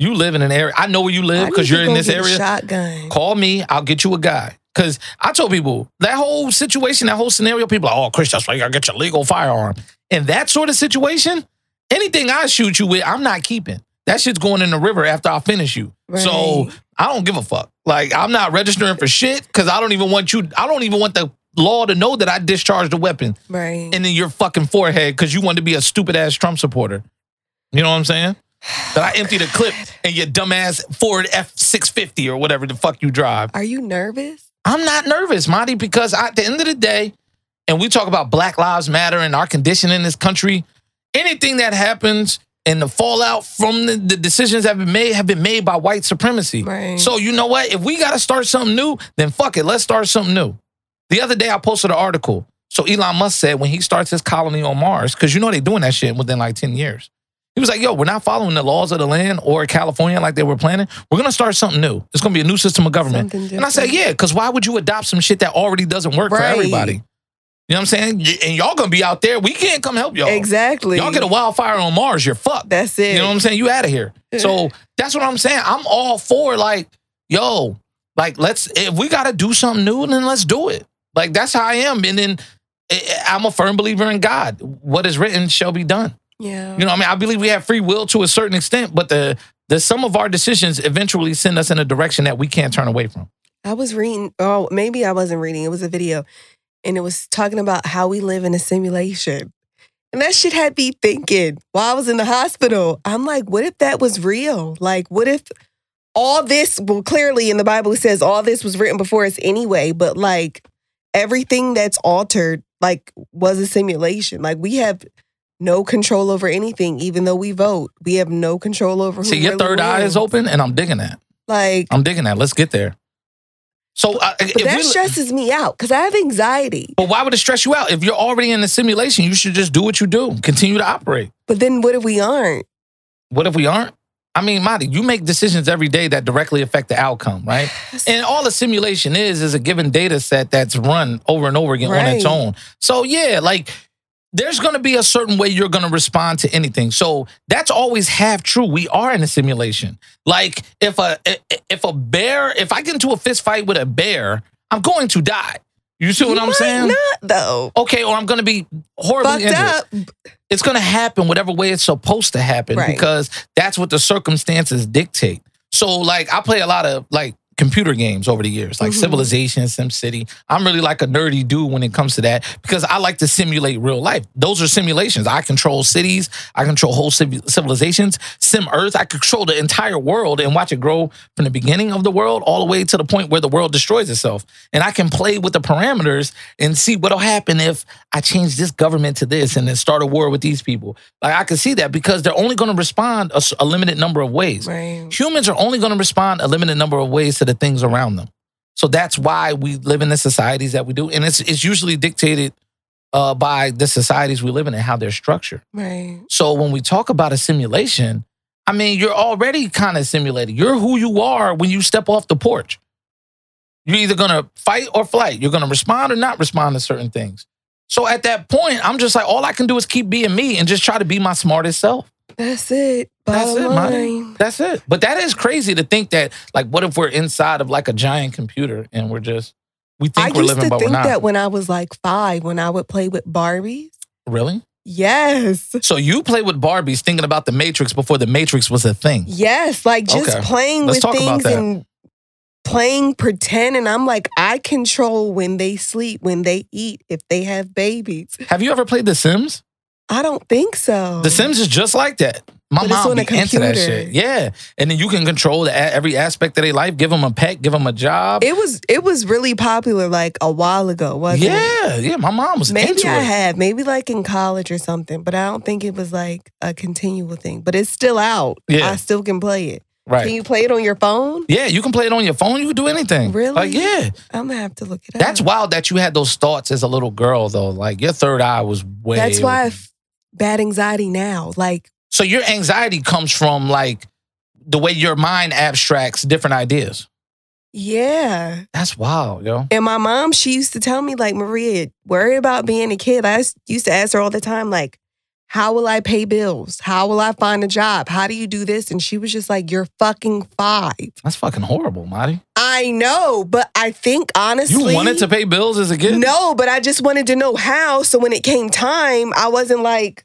You live in an area. I know where you live because you're in this area. Shotgun. Call me. I'll get you a guy. Because I told people, that whole situation, that whole scenario, people are like, oh, Chris, that's why you got to get your legal firearm. In that sort of situation, anything I shoot you with, I'm not keeping. That shit's going in the river after I finish you. Right. So I don't give a fuck. Like, I'm not registering for shit because I don't even want you, I don't even want the law to know that I discharged a weapon. Right. And then your fucking forehead because you want to be a stupid-ass Trump supporter. You know what I'm saying? That I emptied a clip in your dumbass Ford F six fifty or whatever the fuck you drive. Are you nervous? I'm not nervous, Marty, because I, at the end of the day, and we talk about Black Lives Matter and our condition in this country, anything that happens and the fallout from the, the decisions that have been made have been made by white supremacy. Right. So you know what? If we got to start something new, then fuck it. Let's start something new. The other day, I posted an article. So Elon Musk said when he starts his colony on Mars, because you know they're doing that shit within like ten years. He was like, yo, we're not following the laws of the land or California like they were planning. We're going to start something new. It's going to be a new system of government. And I said, yeah, because why would you adopt some shit that already doesn't work right. for everybody? You know what I'm saying? And y'all going to be out there. We can't come help y'all. Exactly. Y'all get a wildfire on Mars, you're fucked. That's it. You know what I'm saying? You out of here. So that's what I'm saying. I'm all for like, yo, like let's, if we got to do something new, then let's do it. Like that's how I am. And then I'm a firm believer in God. What is written shall be done. Yeah. You know, I mean, I believe we have free will to a certain extent, but the the some of our decisions eventually send us in a direction that we can't turn away from. I was reading, oh, maybe I wasn't reading. It was a video, and it was talking about how we live in a simulation. And that shit had me thinking while I was in the hospital. I'm like, what if that was real? Like, what if all this, well, clearly in the Bible it says all this was written before us anyway, but like everything that's altered, like was a simulation. Like we have no control over anything, even though we vote. We have no control over who. See, your really third wins. Eye is open, and I'm digging that. Like I'm digging that. Let's get there. So uh, but if that we, stresses me out because I have anxiety. But why would it stress you out? If you're already in the simulation, you should just do what you do. Continue to operate. But then what if we aren't? What if we aren't? I mean, Marty, you make decisions every day that directly affect the outcome, right? And all a simulation is is a given data set that's run over and over again right. on its own. So, yeah, like... there's going to be a certain way you're going to respond to anything. So that's always half true. We are in a simulation. Like if a if a bear, if I get into a fist fight with a bear, I'm going to die. You see what Why I'm saying? Not though. Okay, or I'm going to be horribly Fucked injured. Up. It's going to happen whatever way it's supposed to happen right. because that's what the circumstances dictate. So like I play a lot of like computer games over the years, like mm-hmm. Civilization, SimCity. I'm really like a nerdy dude when it comes to that because I like to simulate real life. Those are simulations. I control cities. I control whole civilizations. Sim Earth. I control the entire world and watch it grow from the beginning of the world all the way to the point where the world destroys itself. And I can play with the parameters and see what'll happen if I change this government to this and then start a war with these people. Like I can see that because they're only going to respond a, a limited number of ways. Right. Humans are only going to respond a limited number of ways to the things around them. So that's why we live in the societies that we do. And it's it's usually dictated uh, by the societies we live in and how they're structured. Right. So when we talk about a simulation, I mean, you're already kind of simulated. You're who you are when you step off the porch. You're either going to fight or flight. You're going to respond or not respond to certain things. So at that point, I'm just like, all I can do is keep being me and just try to be my smartest self. That's it. That's it, Marty. That's it. But that is crazy to think that, like, what if we're inside of, like, a giant computer and we're just, we think we're living, but we're not. I used to think that when I was, like, five, when I would play with Barbies. Really? Yes. So you play with Barbies thinking about The Matrix before The Matrix was a thing. Yes, like, just playing with things and playing pretend. And I'm like, I control when they sleep, when they eat, if they have babies. Have you ever played The Sims? I don't think so. The Sims is just like that. My mom be into that shit. Yeah. And then you can control the, every aspect of their life. Give them a pet. Give them a job. It was it was really popular like a while ago, wasn't yeah, it? Yeah. Yeah. My mom was maybe into I it. Maybe I had. Maybe like in college or something. But I don't think it was like a continual thing. But it's still out. Yeah. I still can play it. Right. Can you play it on your phone? Yeah, you can play it on your phone. You can do anything. Really? Like, yeah. I'm going to have to look it up. That's wild that you had those thoughts as a little girl, though. Like, your third eye was way... That's why I have bad anxiety now. Like... So your anxiety comes from, like, the way your mind abstracts different ideas. Yeah. That's wild, yo. And my mom, she used to tell me, like, Maria, worry about being a kid. I used to ask her all the time, like, how will I pay bills? How will I find a job? How do you do this? And she was just like, you're fucking five. That's fucking horrible, Marty. I know, but I think honestly... You wanted to pay bills as a kid? No, but I just wanted to know how. So when it came time, I wasn't like,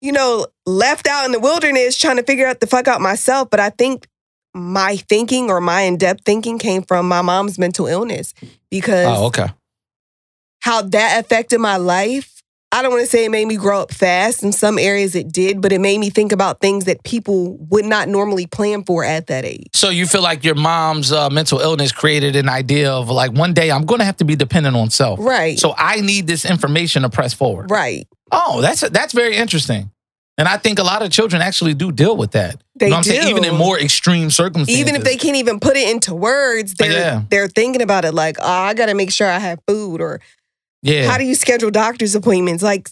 you know, left out in the wilderness trying to figure out the fuck out myself. But I think my thinking or my in-depth thinking came from my mom's mental illness because... Oh, okay. How that affected my life. I don't want to say it made me grow up fast. In some areas it did, but it made me think about things that people would not normally plan for at that age. So you feel like your mom's uh, mental illness created an idea of like, one day I'm going to have to be dependent on self. Right. So I need this information to press forward. Right. Oh, that's that's very interesting. And I think a lot of children actually do deal with that. They you know what I'm do. Saying? Even in more extreme circumstances. Even if they can't even put it into words, they're, yeah. they're thinking about it like, oh, I got to make sure I have food or... Yeah. How do you schedule doctor's appointments? Like,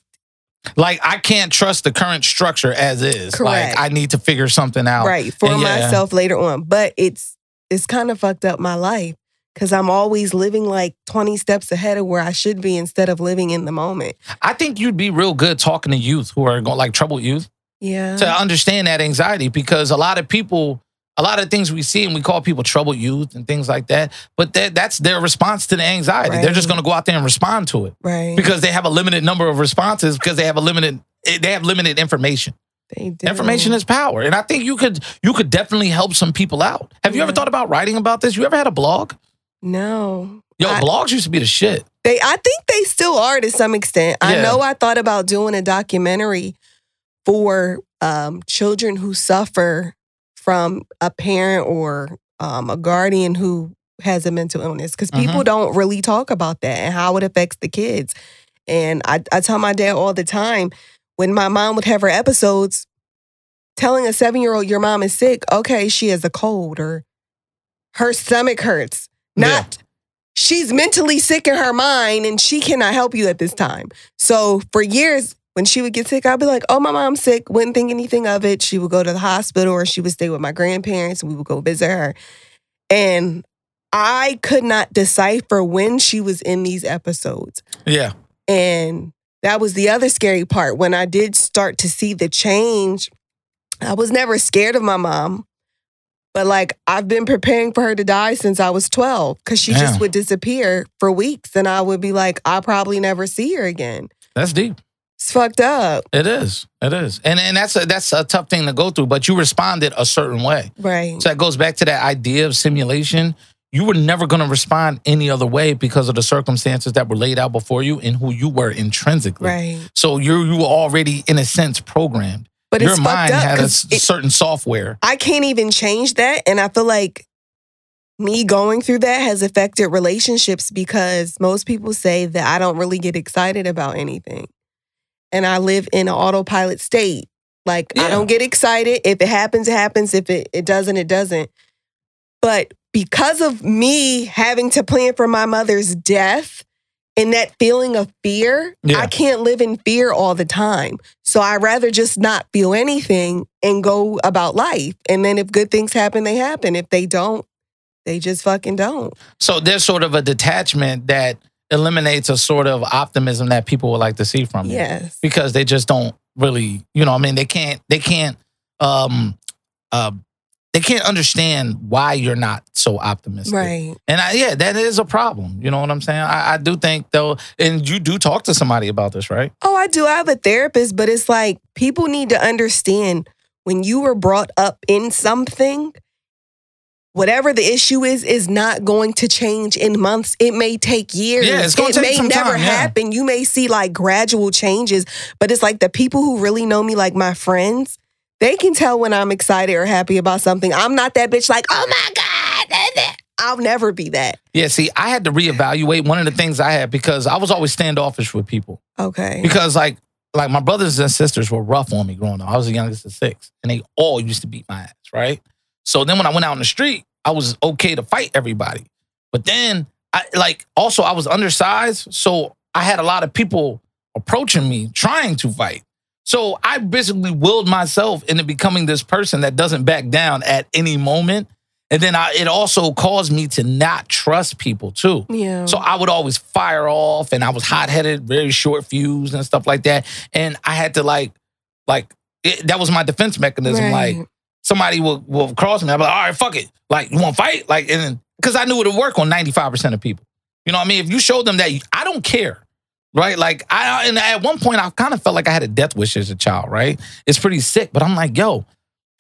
like I can't trust the current structure as is. Correct. Like, I need to figure something out. Right. For and myself yeah. later on. But it's it's kind of fucked up my life because I'm always living like twenty steps ahead of where I should be instead of living in the moment. I think you'd be real good talking to youth who are going like troubled youth. Yeah. To understand that anxiety because a lot of people... A lot of things we see and we call people troubled youth and things like that. But that that's their response to the anxiety. Right. They're just going to go out there and respond to it. Right. Because they have a limited number of responses because they have a limited they have limited information. They do. Information is power. And I think you could you could definitely help some people out. Have yeah. you ever thought about writing about this? You ever had a blog? No. Yo, I, blogs used to be the shit. They I think they still are to some extent. Yeah. I know I thought about doing a documentary for um, children who suffer from a parent or um, a guardian who has a mental illness. Because people mm-hmm. don't really talk about that and how it affects the kids. And I, I tell my dad all the time, when my mom would have her episodes, telling a seven-year-old, your mom is sick, okay, she has a cold or her stomach hurts. Not, yeah. she's mentally sick in her mind and she cannot help you at this time. So for years... When she would get sick, I'd be like, oh, my mom's sick. Wouldn't think anything of it. She would go to the hospital or she would stay with my grandparents and we would go visit her. And I could not decipher when she was in these episodes. Yeah. And that was the other scary part. When I did start to see the change, I was never scared of my mom. But like, I've been preparing for her to die since I was twelve because she Damn. just would disappear for weeks. And I would be like, I'll probably never see her again. That's deep. It's fucked up. It is. It is. And and that's a, that's a tough thing to go through, but you responded a certain way. Right. So that goes back to that idea of simulation. You were never going to respond any other way because of the circumstances that were laid out before you and who you were intrinsically. Right. So you you were already, in a sense, programmed. But your it's mind fucked up had a it, certain software. I can't even change that. And I feel like me going through that has affected relationships because most people say that I don't really get excited about anything. And I live in an autopilot state. Like, yeah. I don't get excited. If it happens, it happens. If it, it doesn't, it doesn't. But because of me having to plan for my mother's death and that feeling of fear, yeah. I can't live in fear all the time. So I'd rather just not feel anything and go about life. And then if good things happen, they happen. If they don't, they just fucking don't. So there's sort of a detachment that eliminates a sort of optimism that people would like to see from you. Yes. Because they just don't really, you know, I mean, they can't, they can't, um, uh, they can't understand why you're not so optimistic. Right. And I, yeah, that is a problem. You know what I'm saying? I, I do think though, and you do talk to somebody about this, right? Oh, I do. I have a therapist, but it's like people need to understand when you were brought up in something, whatever the issue is, is not going to change in months. It may take years. Yeah, it's going to take some time. It may never happen. You may see like gradual changes, but it's like the people who really know me, like my friends, They can tell when I'm excited or happy about something. I'm not that bitch like, oh my God. I'll never be that. Yeah, see, I had to reevaluate one of the things I had because I was always standoffish with people. Okay. Because like like my brothers and sisters were rough on me growing up. I was the youngest of six. And they all used to beat my ass, right? So then when I went out in the street, I was okay to fight everybody. But then I like also I was undersized. So I had a lot of people approaching me trying to fight. So I basically willed myself into becoming this person that doesn't back down at any moment. And then I, it also caused me to not trust people, too. Yeah. So I would always fire off, and I was hot-headed, very short fuse and stuff like that. And I had to, like, like it, that was my defense mechanism. Right. Like, somebody will, will cross me. I'd be like, all right, fuck it. Like, you want to fight? Like, and because I knew it would work on ninety-five percent of people. You know what I mean? If you showed them that, I don't care. Right? Like, I, and at one point, I kind of felt like I had a death wish as a child, right? It's pretty sick, but I'm like, yo,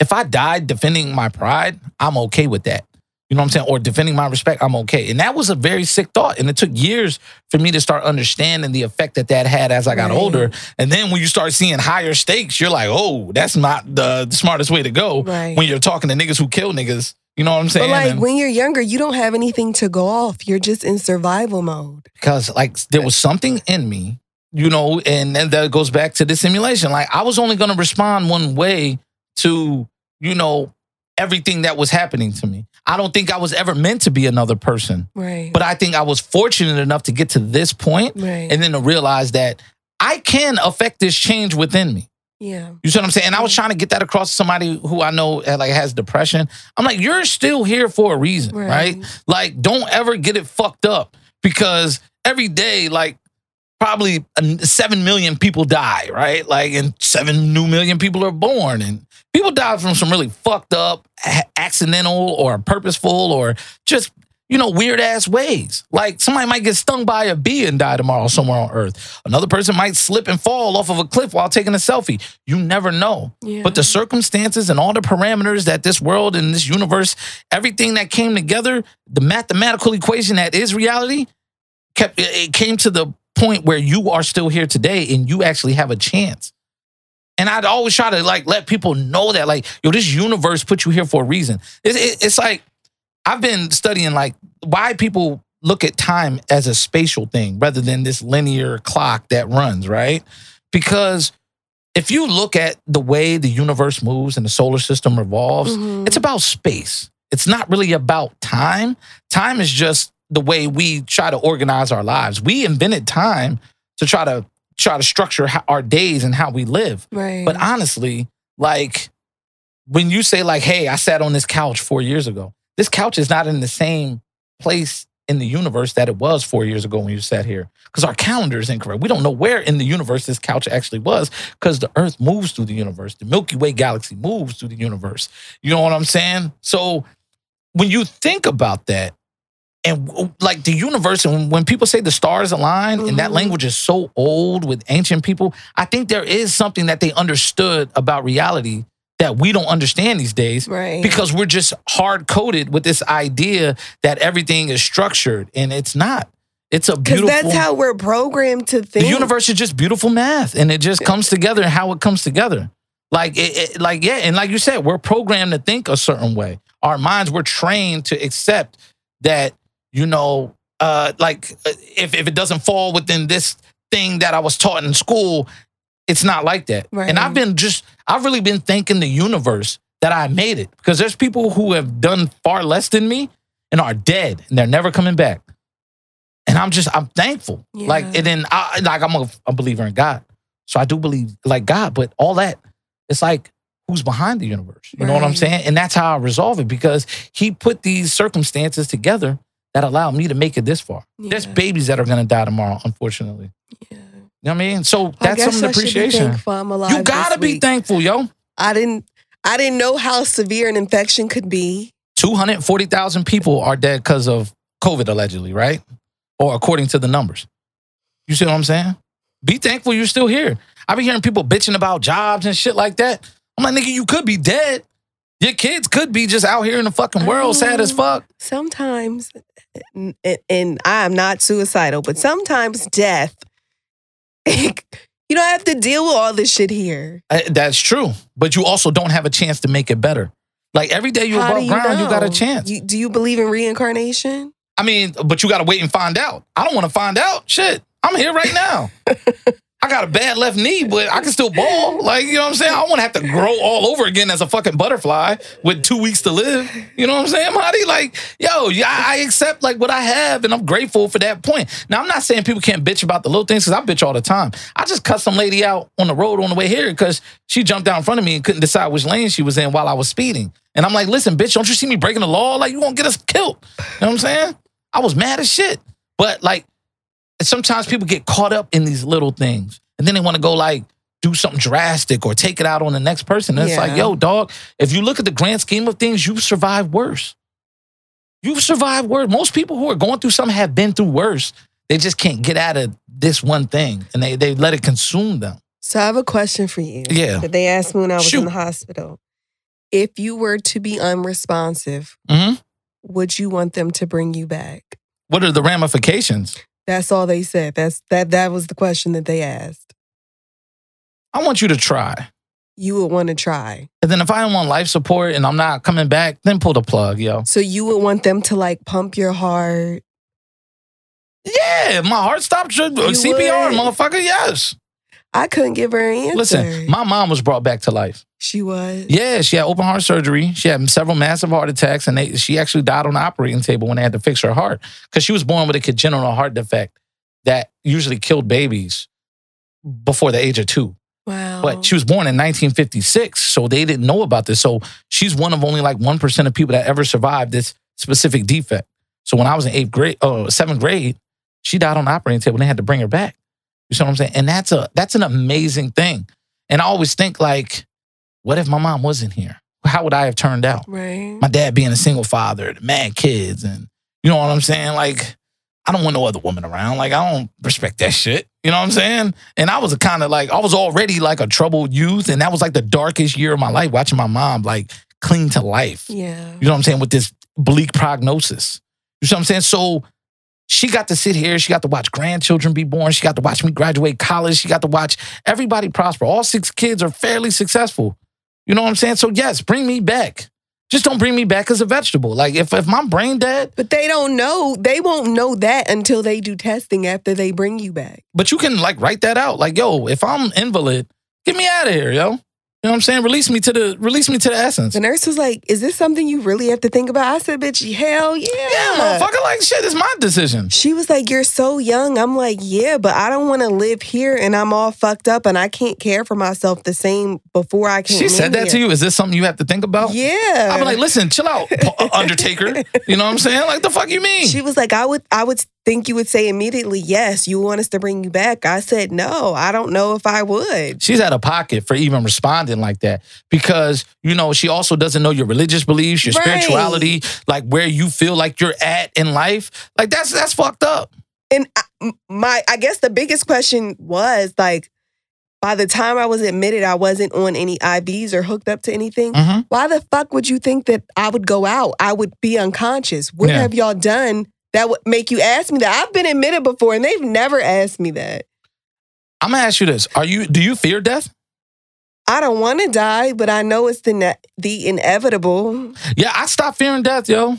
if I died defending my pride, I'm okay with that. You know what I'm saying? Or defending my respect, I'm okay. And that was a very sick thought. And it took years for me to start understanding the effect that that had as I got right. older. And then when you start seeing higher stakes, you're like, oh, that's not the smartest way to go right. when you're talking to niggas who kill niggas. You know what I'm saying? But like and when you're younger, you don't have anything to go off. You're just in survival mode. Because like there was something in me, you know, and then that goes back to the simulation. Like I was only going to respond one way to, you know, everything that was happening to me. I don't think I was ever meant to be another person. Right. But I think I was fortunate enough to get to this point right. and then to realize that I can affect this change within me. Yeah. You see what I'm saying? And I was trying to get that across to somebody who I know like has depression. I'm like, you're still here for a reason, right? right? Like, don't ever get it fucked up because every day, like, probably seven million people die, right? Like, and seven new million people are born. And people die from some really fucked up, accidental or purposeful or just, you know, weird ass ways. Like somebody might get stung by a bee and die tomorrow somewhere on Earth. Another person might slip and fall off of a cliff while taking a selfie. You never know. Yeah. But the circumstances and all the parameters that this world and this universe, everything that came together, the mathematical equation that is reality, kept it came to the point where you are still here today and you actually have a chance. And I'd always try to like let people know that like, yo, this universe put you here for a reason. It, it, it's like, I've been studying like why people look at time as a spatial thing rather than this linear clock that runs, right? Because if you look at the way the universe moves and the solar system revolves, mm-hmm. it's about space. It's not really about time. Time is just the way we try to organize our lives. We invented time to try to try to structure our days and how we live. Right. But honestly, like when you say like, hey, I sat on this couch four years ago. This couch is not in the same place in the universe that it was four years ago when you sat here. Because our calendar is incorrect. We don't know where in the universe this couch actually was because the Earth moves through the universe. The Milky Way galaxy moves through the universe. You know what I'm saying? So when you think about that, and like the universe, and when people say the stars align, mm-hmm. and that language is so old with ancient people, I think there is something that they understood about reality that we don't understand these days right. because we're just hard-coded with this idea that everything is structured, and it's not. It's a beautiful... Because that's how we're programmed to think. The universe is just beautiful math, and it just comes together and how it comes together. Like, it, it, like yeah, and like you said, we're programmed to think a certain way. Our minds were trained to accept that, you know, uh, like, if, if it doesn't fall within this thing that I was taught in school... It's not like that. Right. And I've been just, I've really been thanking the universe that I made it because there's people who have done far less than me and are dead and they're never coming back. And I'm just, I'm thankful. Yeah. Like, and then I, like, I'm a, a believer in God. So I do believe like God, but all that, it's like, who's behind the universe? You right. know what I'm saying? And that's how I resolve it because he put these circumstances together that allow me to make it this far. Yeah. There's babies that are going to die tomorrow, unfortunately. Yeah. You know what I mean? So that's some appreciation. You gotta be thankful, yo. I didn't I didn't know how severe an infection could be. two hundred forty thousand people are dead because of COVID allegedly, right? Or according to the numbers. You see what I'm saying? Be thankful you're still here. I've been hearing people bitching about jobs and shit like that. I'm like, nigga, you could be dead. Your kids could be just out here in the fucking world, um, sad as fuck. Sometimes, and, and I am not suicidal, but sometimes death... You don't have to deal with all this shit here. I, that's true. But you also don't have a chance to make it better. Like, every day you're above ground, you got a chance. You, do you believe in reincarnation? I mean, but you got to wait and find out. I don't want to find out. Shit, I'm here right now. I got a bad left knee, but I can still ball. Like, you know what I'm saying? I don't want to have to grow all over again as a fucking butterfly with two weeks to live. You know what I'm saying, Marty? Like, yo, I accept, like, what I have, and I'm grateful for that point. Now, I'm not saying people can't bitch about the little things, because I bitch all the time. I just cut some lady out on the road on the way here because she jumped out in front of me and couldn't decide which lane she was in while I was speeding. And I'm like, listen, bitch, don't you see me breaking the law? Like, you gonna get us killed. You know what I'm saying? I was mad as shit. But, like, sometimes people get caught up in these little things, and then they want to go, like, do something drastic or take it out on the next person. And yeah. It's like, yo, dog, if you look at the grand scheme of things, you've survived worse. You've survived worse. Most people who are going through something have been through worse. They just can't get out of this one thing, and they, they let it consume them. So I have a question for you. Yeah. That they asked me when I was Shoot. in the hospital. If you were to be unresponsive, mm-hmm. would you want them to bring you back? What are the ramifications? That's all they said. That's that that was the question that they asked. I want you to try. You would want to try. And then if I don't want life support and I'm not coming back, then pull the plug, yo. So you would want them to, like, pump your heart? Yeah, my heart stopped. You C P R, would. Motherfucker, yes. I couldn't give her an answer. Listen, my mom was brought back to life. She was? Yeah, she had open heart surgery. She had several massive heart attacks, and they, she actually died on the operating table when they had to fix her heart because she was born with a congenital heart defect that usually killed babies before the age of two. Wow. But she was born in nineteen fifty-six, so they didn't know about this. So she's one of only like one percent of people that ever survived this specific defect. So when I was in eighth grade, uh, seventh grade, she died on the operating table, and they had to bring her back. You see what I'm saying? And that's a that's an amazing thing. And I always think, like, what if my mom wasn't here? How would I have turned out? Right. My dad being a single father, the mad kids, and you know what I'm saying? Like, I don't want no other woman around. Like, I don't respect that shit. You know what I'm saying? And I was kind of like, I was already like a troubled youth, and that was like the darkest year of my life, watching my mom like cling to life. Yeah. You know what I'm saying? With this bleak prognosis. You see what I'm saying? So she got to sit here. She got to watch grandchildren be born. She got to watch me graduate college. She got to watch everybody prosper. All six kids are fairly successful. You know what I'm saying? So, yes, bring me back. Just don't bring me back as a vegetable. Like, if, if my brain dead. But they don't know. They won't know that until they do testing after they bring you back. But you can, like, write that out. Like, yo, if I'm invalid, get me out of here, yo. You know what I'm saying? Release me to the release me to the essence. The nurse was like, is this something you really have to think about? I said, bitch, hell yeah. Yeah, motherfucker, like, shit, it's my decision. She was like, you're so young. I'm like, yeah, but I don't want to live here and I'm all fucked up and I can't care for myself the same before I can. She said that here. To you? Is this something you have to think about? Yeah. I'm like, listen, chill out, Undertaker. You know what I'm saying? Like, the fuck you mean? She was like, I would, I would think you would say immediately, yes, you want us to bring you back. I said, no, I don't know if I would. She's out of pocket for even responding like that because, you know, she also doesn't know your religious beliefs, your right. spirituality, like where you feel like you're at in life. Like, that's that's fucked up. And I, my, I guess the biggest question was, like, by the time I was admitted, I wasn't on any I Vs or hooked up to anything. Mm-hmm. Why the fuck would you think that I would go out? I would be unconscious. What yeah. have y'all done that would make you ask me that? I've been admitted before, and they've never asked me that. I'm gonna ask you this: Are you? Do you fear death? I don't want to die, but I know it's the ne- the inevitable. Yeah, I stopped fearing death, yo,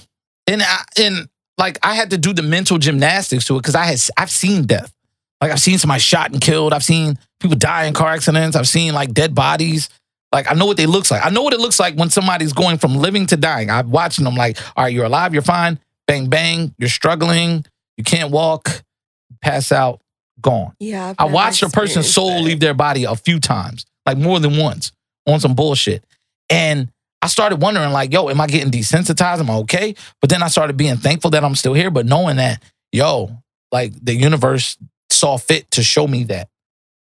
and I, and like I had to do the mental gymnastics to it because I had I've seen death. Like, I've seen somebody shot and killed. I've seen people die in car accidents. I've seen, like, dead bodies. Like, I know what they looks like. I know what it looks like when somebody's going from living to dying. I'm watching them. Like, all right, you're alive. You're fine. Bang, bang, you're struggling, you can't walk, pass out, gone. Yeah, I watched a person's soul that. leave their body a few times, like more than once, on some bullshit. And I started wondering, like, yo, am I getting desensitized? Am I okay? But then I started being thankful that I'm still here, but knowing that, yo, like, the universe saw fit to show me that.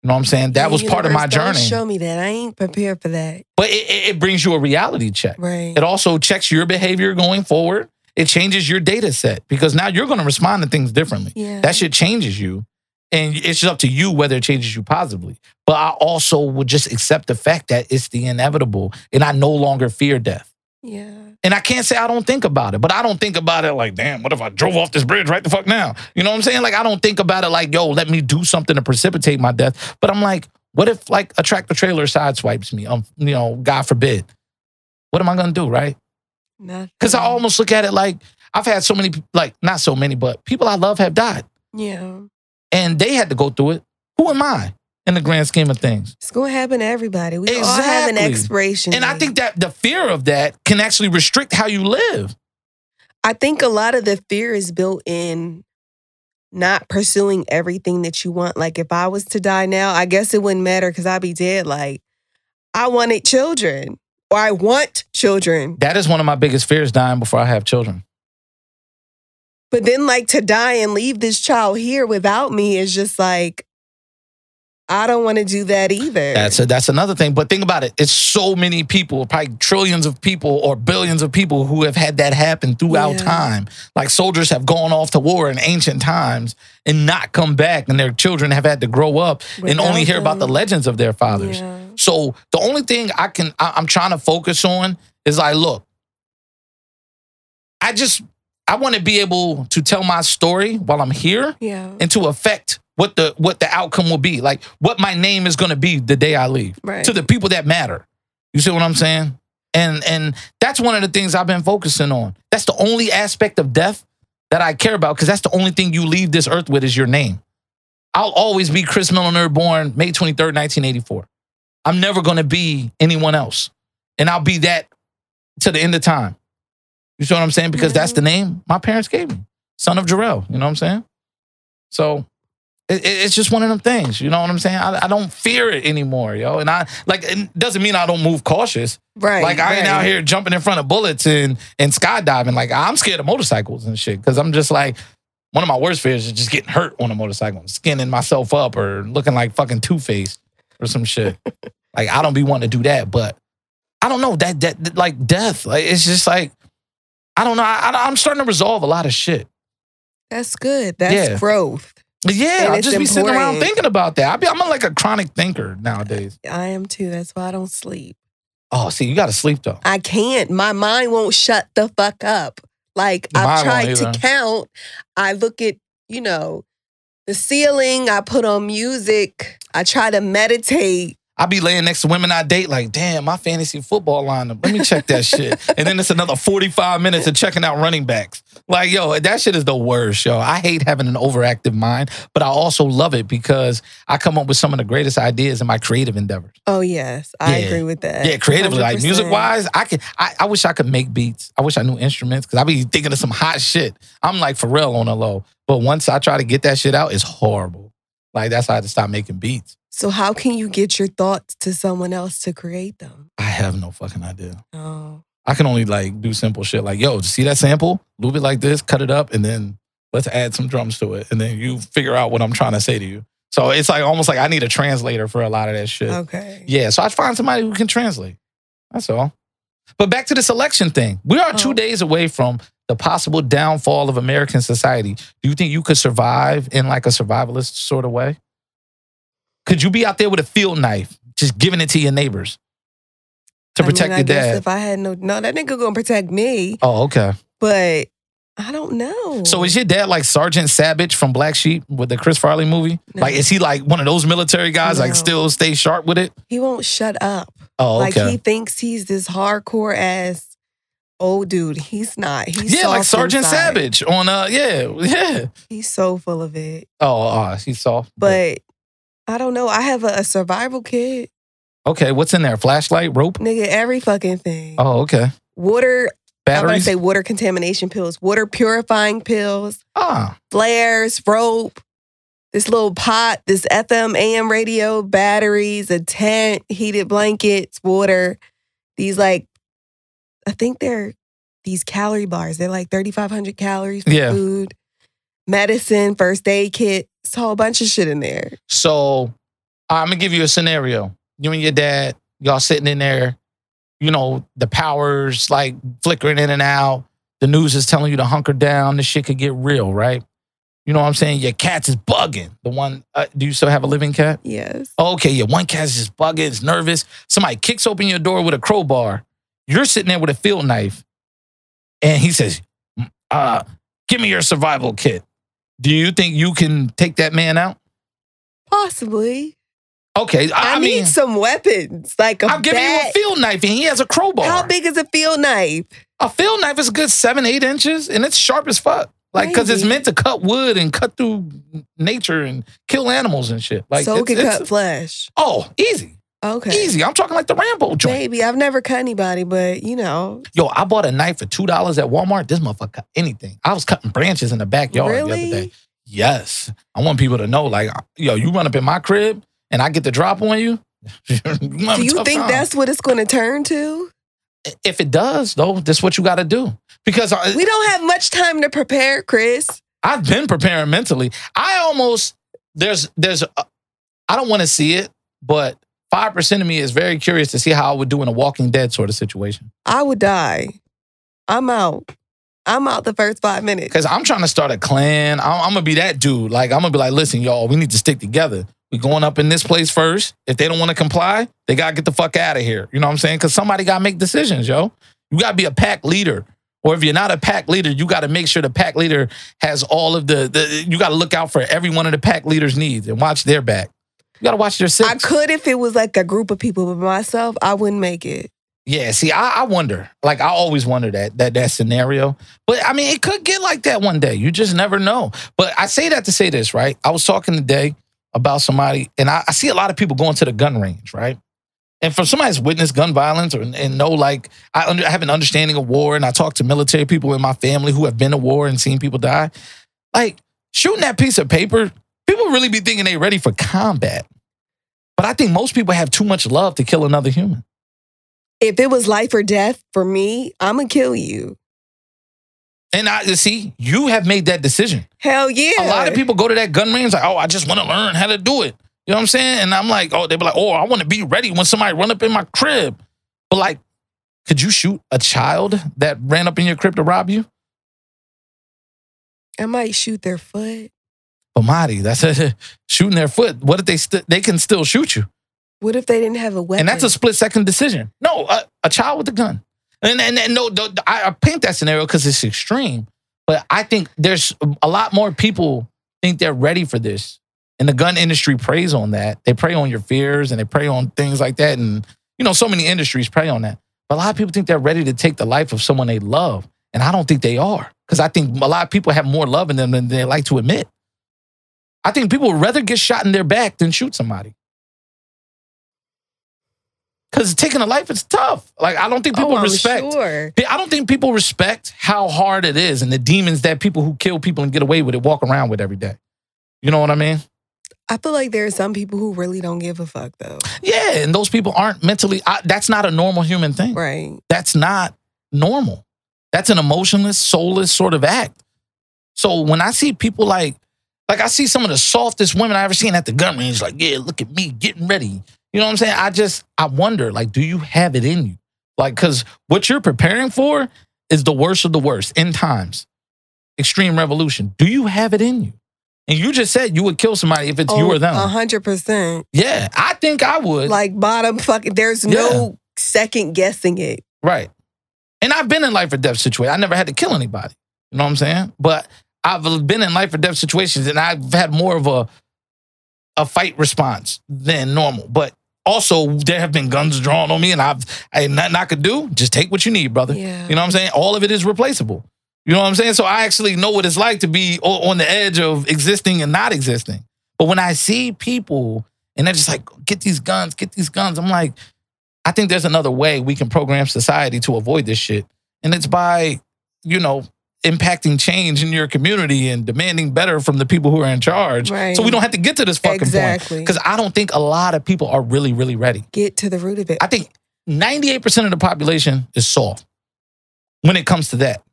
You know what I'm saying? That the was part of my journey. Show me that. I ain't prepared for that. But it, it, it brings you a reality check. Right. It also checks your behavior going forward. It changes your data set because now you're going to respond to things differently. Yeah. That shit changes you. And it's just up to you whether it changes you positively. But I also would just accept the fact that it's the inevitable and I no longer fear death. Yeah. And I can't say I don't think about it, but I don't think about it like, damn, what if I drove off this bridge right the fuck now? You know what I'm saying? Like, I don't think about it like, yo, let me do something to precipitate my death. But I'm like, what if, like, a tractor trailer sideswipes me? Um, you know, God forbid. What am I going to do, right? Nothing. Because I almost look at it like, I've had so many, like, not so many, but people I love have died. Yeah. And they had to go through it. Who am I in the grand scheme of things? It's going to happen to everybody. We exactly. all have an expiration. And I think that the fear of that can actually restrict how you live. I think a lot of the fear is built in not pursuing everything that you want. Like, if I was to die now, I guess it wouldn't matter because I'd be dead. Like, I wanted children or I want children. That is one of my biggest fears, dying before I have children. But then, like, to die and leave this child here without me is just like, I don't want to do that either. That's a, that's another thing. But think about it. It's so many people, probably trillions of people or billions of people who have had that happen throughout yeah. time. Like, soldiers have gone off to war in ancient times and not come back. And their children have had to grow up Without and only hear them. About the legends of their fathers. Yeah. So the only thing I can, I, I'm trying to focus on is like, look, I just... I want to be able to tell my story while I'm here yeah. and to affect what the what the outcome will be. Like, what my name is going to be the day I leave. Right. To the people that matter. You see what I'm saying? And and that's one of the things I've been focusing on. That's the only aspect of death that I care about, because that's the only thing you leave this earth with is your name. I'll always be Chris Milliner, born May twenty-third, nineteen eighty-four. I'm never going to be anyone else. And I'll be that to the end of time. You see what I'm saying? Because that's the name my parents gave me. Son of Jarrell. You know what I'm saying? So it, it's just one of them things. You know what I'm saying? I, I don't fear it anymore, yo. And I, like, it doesn't mean I don't move cautious. Right. Like, I right. ain't out here jumping in front of bullets and, and skydiving. Like, I'm scared of motorcycles and shit. Because I'm just like, one of my worst fears is just getting hurt on a motorcycle and skinning myself up or looking like fucking Two-Face or some shit. Like, I don't be wanting to do that. But I don't know. That, that, that like, death. Like, it's just like, I don't know. I, I'm starting to resolve a lot of shit. That's good. That's yeah. growth. Yeah, I'll just be important. Sitting around thinking about that. I be, I'm like a chronic thinker nowadays. I am too. That's why I don't sleep. Oh, see, you got to sleep, though. I can't. My mind won't shut the fuck up. Like, I've tried to count. I look at, you know, the ceiling. I put on music. I try to meditate. I be laying next to women I date like, damn, my fantasy football lineup. Let me check that shit. And then it's another forty-five minutes of checking out running backs. Like, yo, that shit is the worst, yo. I hate having an overactive mind, but I also love it because I come up with some of the greatest ideas in my creative endeavors. Oh, yes. I yeah. agree with that. Yeah, creatively. one hundred percent. Like, music-wise, I could. I, I wish I could make beats. I wish I knew instruments because I be thinking of some hot shit. I'm like Pharrell on the low. But once I try to get that shit out, it's horrible. Like, that's how I had to stop making beats. So how can you get your thoughts to someone else to create them? I have no fucking idea. Oh. I can only, like, do simple shit. Like, yo, see that sample? Loop it like this, cut it up, and then let's add some drums to it. And then you figure out what I'm trying to say to you. So it's like almost like I need a translator for a lot of that shit. Okay. Yeah, so I find somebody who can translate. That's all. But back to this election thing. We are oh. two days away from the possible downfall of American society. Do you think you could survive in, like, a survivalist sort of way? Could you be out there with a field knife, just giving it to your neighbors to I protect mean, your I dad? Guess if I had no, no, that nigga gonna protect me. Oh, okay. But I don't know. So is your dad like Sergeant Savage from Black Sheep with the Chris Farley movie? No. Like, is he like one of those military guys? No. Like, still stay sharp with it? He won't shut up. Oh, okay. Like, he thinks he's this hardcore ass old dude. He's not. He's yeah, soft like Sergeant inside. Savage on uh, yeah, yeah. He's so full of it. Oh, uh, he's soft, but. I don't know. I have a, a survival kit. Okay, what's in there? Flashlight, rope? Nigga, every fucking thing. Oh, okay. Water. Batteries? I was going to say water contamination pills. Water purifying pills. Ah. Flares, rope, this little pot, this F M A M radio, batteries, a tent, heated blankets, water. These like, I think they're these calorie bars. They're like thirty-five hundred calories for yeah. food. Medicine, first aid kit. It's a whole bunch of shit in there. So I'm going to give you a scenario. You and your dad, y'all sitting in there, you know, the power's like flickering in and out. The news is telling you to hunker down. This shit could get real, right? You know what I'm saying? Your cat's is bugging. The one, uh, do you still have a living cat? Yes. Oh, okay, yeah, one cat's just bugging. It's nervous. Somebody kicks open your door with a crowbar. You're sitting there with a field knife. and he says, uh, give me your survival kit. Do you think you can take that man out? Possibly. Okay, I, I mean, need some weapons. Like a I'll bat. Give you a field knife, and he has a crowbar. How big is a field knife? A field knife is a good seven, eight inches, and it's sharp as fuck. Like, because it's meant to cut wood and cut through nature and kill animals and shit. Like, so it can cut flesh. Oh, easy. Okay. Easy. I'm talking like the Rambo joint. Baby, I've never cut anybody, but you know. Yo, I bought a knife for two dollars at Walmart. This motherfucker cut anything. I was cutting branches in the backyard really? the other day. Yes. I want people to know, like, yo, you run up in my crib and I get the drop on you. you Do you think time. that's what it's going to turn to? If it does, though, that's what you got to do. Because I, we don't have much time to prepare, Chris. I've been preparing mentally. I almost, there's, there's, a, I don't want to see it, but five percent of me is very curious to see how I would do in a Walking Dead sort of situation. I would die. I'm out. I'm out the first five minutes. Because I'm trying to start a clan. I'm, I'm going to be that dude. Like, I'm going to be like, listen, y'all, we need to stick together. We going up in this place first. If they don't want to comply, they got to get the fuck out of here. You know what I'm saying? Because somebody got to make decisions, yo. You got to be a pack leader. Or if you're not a pack leader, you got to make sure the pack leader has all of the... the you got to look out for every one of the pack leader's needs and watch their back. You got to watch their six. I could if it was like a group of people, but myself, I wouldn't make it. Yeah, see, I, I wonder. Like, I always wonder that, that that scenario. But, I mean, it could get like that one day. You just never know. But I say that to say this, right? I was talking today about somebody, and I, I see a lot of people going to the gun range, right? And for somebody who's witnessed gun violence or and know, like, I, under, I have an understanding of war, and I talk to military people in my family who have been to war and seen people die. Like, shooting that piece of paper, people really be thinking they ready for combat. But I think most people have too much love to kill another human. If it was life or death for me, I'm gonna kill you. And I see, you have made that decision. Hell yeah. A lot of people go to that gun range like, oh, I just want to learn how to do it. You know what I'm saying? And I'm like, oh, they be like, oh, I want to be ready when somebody run up in my crib. But like, could you shoot a child that ran up in your crib to rob you? I might shoot their foot. But Marty, that's a, shooting their foot. What if they st- they can still shoot you? What if they didn't have a weapon? And that's a split second decision. No, a, a child with a gun. And, and, and no, the, the, I paint that scenario because it's extreme. But I think there's a lot more people think they're ready for this. And the gun industry preys on that. They prey on your fears and they prey on things like that. And, you know, so many industries prey on that. But a lot of people think they're ready to take the life of someone they love. And I don't think they are. Because I think a lot of people have more love in them than they like to admit. I think people would rather get shot in their back than shoot somebody. Because taking a life is tough. Like, I don't think people oh, respect. Sure. I don't think people respect how hard it is and the demons that people who kill people and get away with it walk around with every day. You know what I mean? I feel like there are some people who really don't give a fuck, though. Yeah, and those people aren't mentally... I, that's not a normal human thing. Right. That's not normal. That's an emotionless, soulless sort of act. So when I see people like... Like, I see some of the softest women I ever seen at the gun range. Like, yeah, look at me getting ready. You know what I'm saying? I just, I wonder, like, do you have it in you? Like, because what you're preparing for is the worst of the worst. End times. Extreme revolution. Do you have it in you? And you just said you would kill somebody if it's oh, you or them. one hundred percent. Yeah, I think I would. Like, bottom fucking, there's yeah. no second guessing it. Right. And I've been in life or death situations. I never had to kill anybody. You know what I'm saying? But I've been in life or death situations, and I've had more of a a fight response than normal. But also, there have been guns drawn on me, and I've I, nothing I could do. Just take what you need, brother. Yeah. You know what I'm saying? All of it is replaceable. You know what I'm saying? So I actually know what it's like to be o- on the edge of existing and not existing. But when I see people, and they're just like, get these guns, get these guns. I'm like, I think there's another way we can program society to avoid this shit. And it's by, you know, impacting change in your community and demanding better from the people who are in charge. Right. So we don't have to get to this fucking exactly. point. Because I don't think a lot of people are really, really ready. Get to the root of it. I think ninety-eight percent of the population is soft when it comes to that.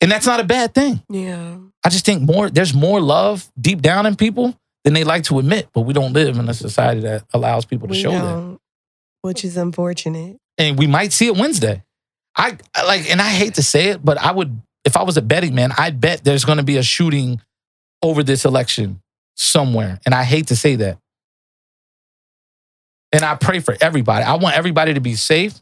And that's not a bad thing. Yeah. I just think more. there's more love deep down in people than they like to admit. But we don't live in a society that allows people to we show don't, that. Which is unfortunate. And we might see it Wednesday. I like, and I hate to say it, but I would... If I was a betting man, I'd bet there's going to be a shooting over this election somewhere. And I hate to say that. And I pray for everybody. I want everybody to be safe,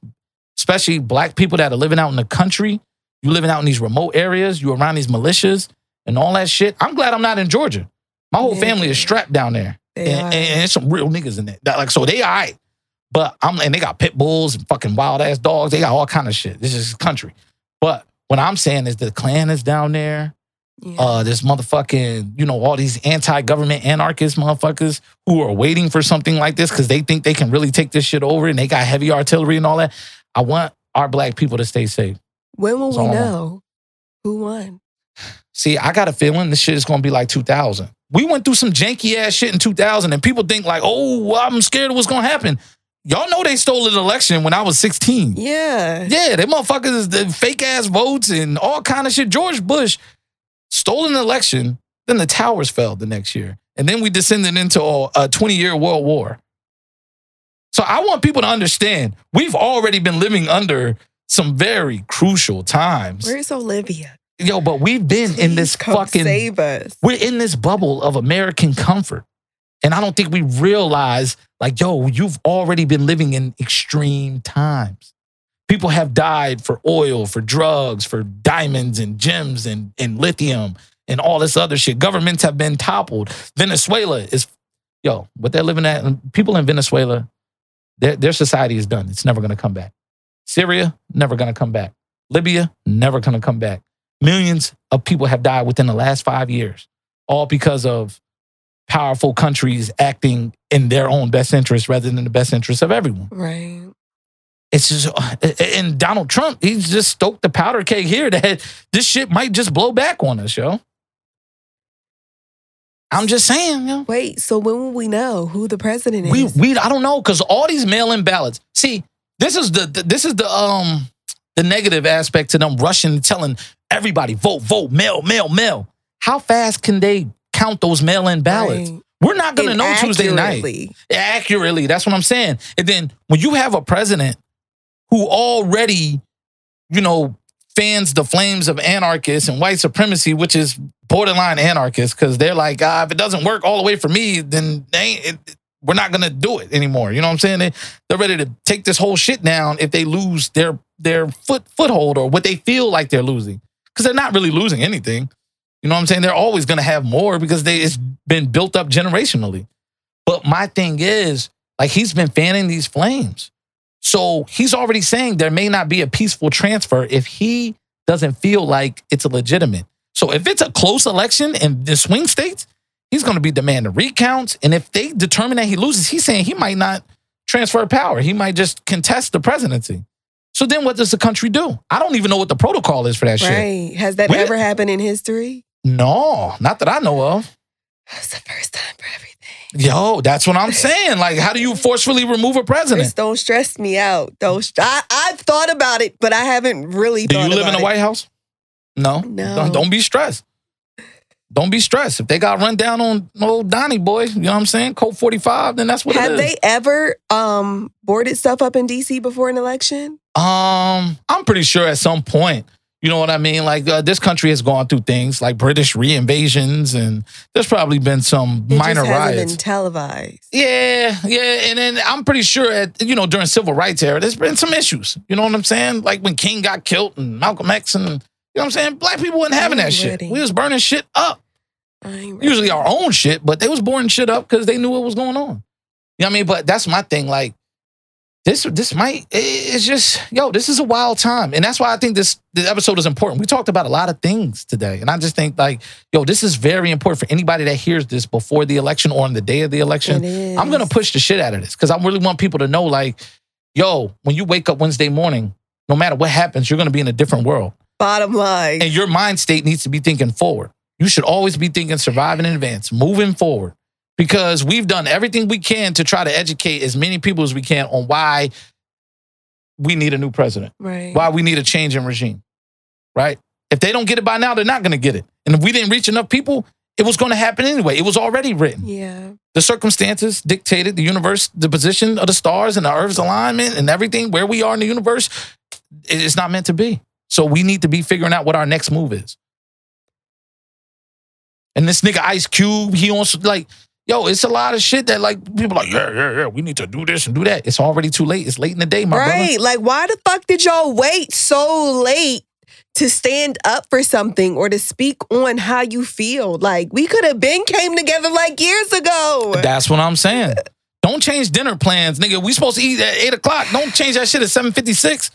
especially black people that are living out in the country. You living out in these remote areas. You around these militias and all that shit. I'm glad I'm not in Georgia. My whole yeah. family is strapped down there. And, and, and there's some real niggas in there. That, like, so they all right. But I'm, and they got pit bulls and fucking wild ass dogs. They got all kind of shit. This is country. But what I'm saying is the Klan is down there. Yeah. Uh, this motherfucking, you know, all these anti-government anarchist motherfuckers who are waiting for something like this because they think they can really take this shit over and they got heavy artillery and all that. I want our black people to stay safe. When will so we know who won? See, I got a feeling this shit is going to be like two thousand. We went through some janky ass shit in two thousand and people think like, oh, well, I'm scared of what's going to happen. Y'all know they stole an election when I was sixteen. Yeah. Yeah, they motherfuckers, the fake ass votes and all kind of shit. George Bush stole an election, then the towers fell the next year. And then we descended into a twenty-year world war. So I want people to understand, we've already been living under some very crucial times. Where's Olivia? Yo, but we've been Please in this fucking... save us. We're in this bubble of American comfort. And I don't think we realize, like, yo, you've already been living in extreme times. People have died for oil, for drugs, for diamonds and gems and, and lithium and all this other shit. Governments have been toppled. Venezuela is, yo, what they're living at, people in Venezuela, their, their society is done. It's never going to come back. Syria, never going to come back. Libya, never going to come back. Millions of people have died within the last five years, all because of powerful countries acting in their own best interest rather than the best interest of everyone. Right. It's just, and Donald Trump, he's just stoked the powder keg here that this shit might just blow back on us, yo. I'm just saying, yo. Wait, so when will we know who the president is? We, we, I don't know, because all these mail-in ballots. See, this is the, the, this is the, um, the negative aspect to them rushing and telling everybody vote, vote, mail, mail, mail. How fast can they count those mail-in ballots? Right. We're not gonna know Tuesday night. Accurately, that's what I'm saying. And then when you have a president who already, you know, fans the flames of anarchists and white supremacy, which is borderline anarchist, because they're like, ah, if it doesn't work all the way for me, then they ain't, it, we're not going to do it anymore. You know what I'm saying? They, they're ready to take this whole shit down if they lose their their foot foothold or what they feel like they're losing. Because they're not really losing anything. You know what I'm saying? They're always going to have more because they it's been built up generationally. But my thing is, like, he's been fanning these flames. So he's already saying there may not be a peaceful transfer if he doesn't feel like it's legitimate. So if it's a close election in the swing states, he's going to be demanding recounts. And if they determine that he loses, he's saying he might not transfer power. He might just contest the presidency. So then what does the country do? I don't even know what the protocol is for that right. shit. Right. Has that We're, ever happened in history? No, not that I know of. That's the first time for everything. Yo, that's what I'm saying. Like, how do you forcefully remove a president? Just don't stress me out. Don't. St- I, I've thought about it, but I haven't really thought about it. Do you live in the White House? No. No. Don't, don't be stressed. Don't be stressed. If they got run down on old Donnie boy, you know what I'm saying? Code forty-five, then that's what Have it is. Have they ever um, boarded stuff up in D C before an election? Um, I'm pretty sure at some point. You know what I mean? Like, uh, this country has gone through things like British reinvasions, and there's probably been some it minor just hasn't riots. Been televised. Yeah, yeah, and then I'm pretty sure at you know during civil rights era, there's been some issues. You know what I'm saying? Like when King got killed and Malcolm X, and you know what I'm saying? Black people weren't having that shit. We was burning shit up. Usually our own shit, but they was burning shit up because they knew what was going on. You know what I mean? But that's my thing. Like. This this might, it's just, yo, this is a wild time. And that's why I think this, this episode is important. We talked about a lot of things today. And I just think like, yo, this is very important for anybody that hears this before the election or on the day of the election. I'm going to push the shit out of this because I really want people to know like, yo, when you wake up Wednesday morning, no matter what happens, you're going to be in a different world. Bottom line. And your mind state needs to be thinking forward. You should always be thinking surviving in advance, moving forward. Because we've done everything we can to try to educate as many people as we can on why we need a new president. Right. Why we need a change in regime. Right? If they don't get it by now, they're not going to get it. And if we didn't reach enough people, it was going to happen anyway. It was already written. Yeah. The circumstances dictated the universe, the position of the stars and the Earth's alignment and everything, where we are in the universe, it's not meant to be. So we need to be figuring out what our next move is. And this nigga Ice Cube, he wants like... Yo, it's a lot of shit that, like, people are like, yeah, yeah, yeah, we need to do this and do that. It's already too late. It's late in the day, my brother. Right. Like, why the fuck did y'all wait so late to stand up for something or to speak on how you feel. Like, we could have been came together like years ago. That's what I'm saying. Don't change dinner plans, nigga. We supposed to eat at eight o'clock. Don't change that shit at seven fifty-six.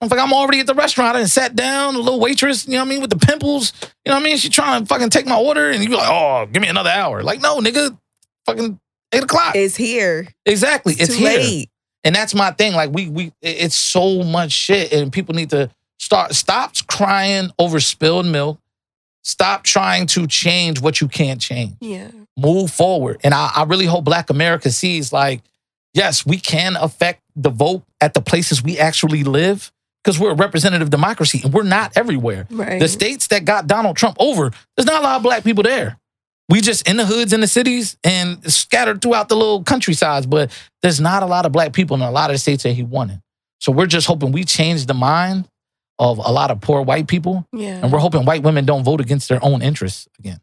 I'm like, I'm already at the restaurant. I done sat down, a little waitress, you know what I mean, with the pimples. You know what I mean? She trying to fucking take my order, and you be like, oh, give me another hour. Like, no, nigga, fucking eight o'clock. It's here. Exactly. It's, it's here. Late. And that's my thing. Like, we, we, it's so much shit, and people need to start, stop crying over spilled milk. Stop trying to change what you can't change. Yeah. Move forward. And I, I really hope Black America sees, like, yes, we can affect the vote at the places we actually live, because we're a representative democracy and we're not everywhere. Right. The states that got Donald Trump over, there's not a lot of Black people there. We just in the hoods, in the cities, and scattered throughout the little countrysides, but there's not a lot of Black people in a lot of the states that he wanted. So we're just hoping we change the mind of a lot of poor white people. Yeah. And we're hoping white women don't vote against their own interests again.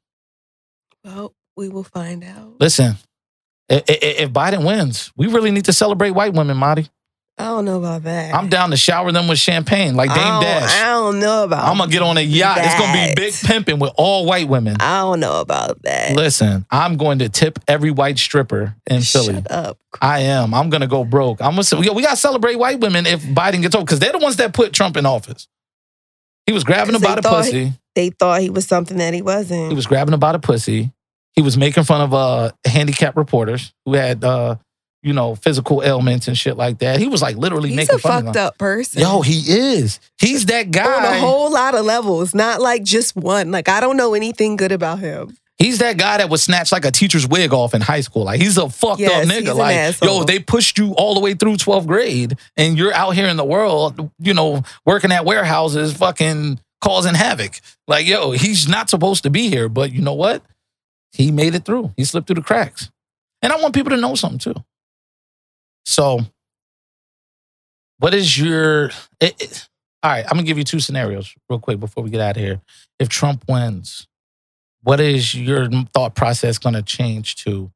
Well, we will find out. Listen, if, if Biden wins, we really need to celebrate white women, Marty. I don't know about that. I'm down to shower them with champagne like Dame I Dash. I don't know about that. I'm going to get on a yacht. That. It's going to be big pimping with all white women. I don't know about that. Listen, I'm going to tip every white stripper in Shut Philly. Shut up. I am. I'm going to go broke. I'm gonna. We got to celebrate white women if Biden gets over, because they're the ones that put Trump in office. He was grabbing about a pussy. He, they thought he was something that he wasn't. He was grabbing about a pussy. He was making fun of uh, handicapped reporters who had... Uh, you know, physical ailments and shit like that. He was like literally He's making fun of him. He's a fucked up person. Yo, he is. He's that guy. On a whole lot of levels, not like just one. Like, I don't know anything good about him. He's that guy that would snatch like a teacher's wig off in high school. Like, he's a fucked yes, up nigga. Like, yo, they pushed you all the way through twelfth grade and you're out here in the world, you know, working at warehouses, fucking causing havoc. Like, yo, he's not supposed to be here, but you know what? He made it through. He slipped through the cracks. And I want people to know something too. So, what is your... It, it, all right, I'm going to give you two scenarios real quick before we get out of here. If Trump wins, what is your thought process going to change to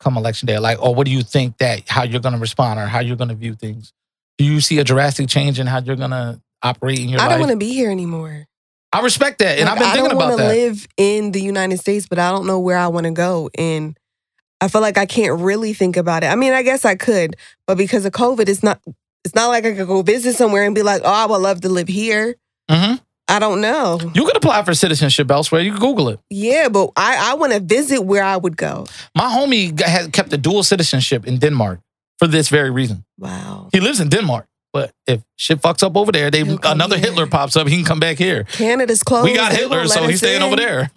come election day? Like, or what do you think that, how you're going to respond or how you're going to view things? Do you see a drastic change in how you're going to operate in your I life? I don't want to be here anymore. I respect that, and like, I've been thinking about that. I don't want to live in the United States, but I don't know where I want to go, and... I feel like I can't really think about it. I mean, I guess I could, but because of COVID, it's not it's not like I could go visit somewhere and be like, oh, I would love to live here. Mm-hmm. I don't know. You could apply for citizenship elsewhere. You could Google it. Yeah, but I, I want to visit where I would go. My homie had kept a dual citizenship in Denmark for this very reason. Wow. He lives in Denmark, but if shit fucks up over there, they another here. Hitler pops up, he can come back here. Canada's closed. We got Hitler, so he's staying in. over there.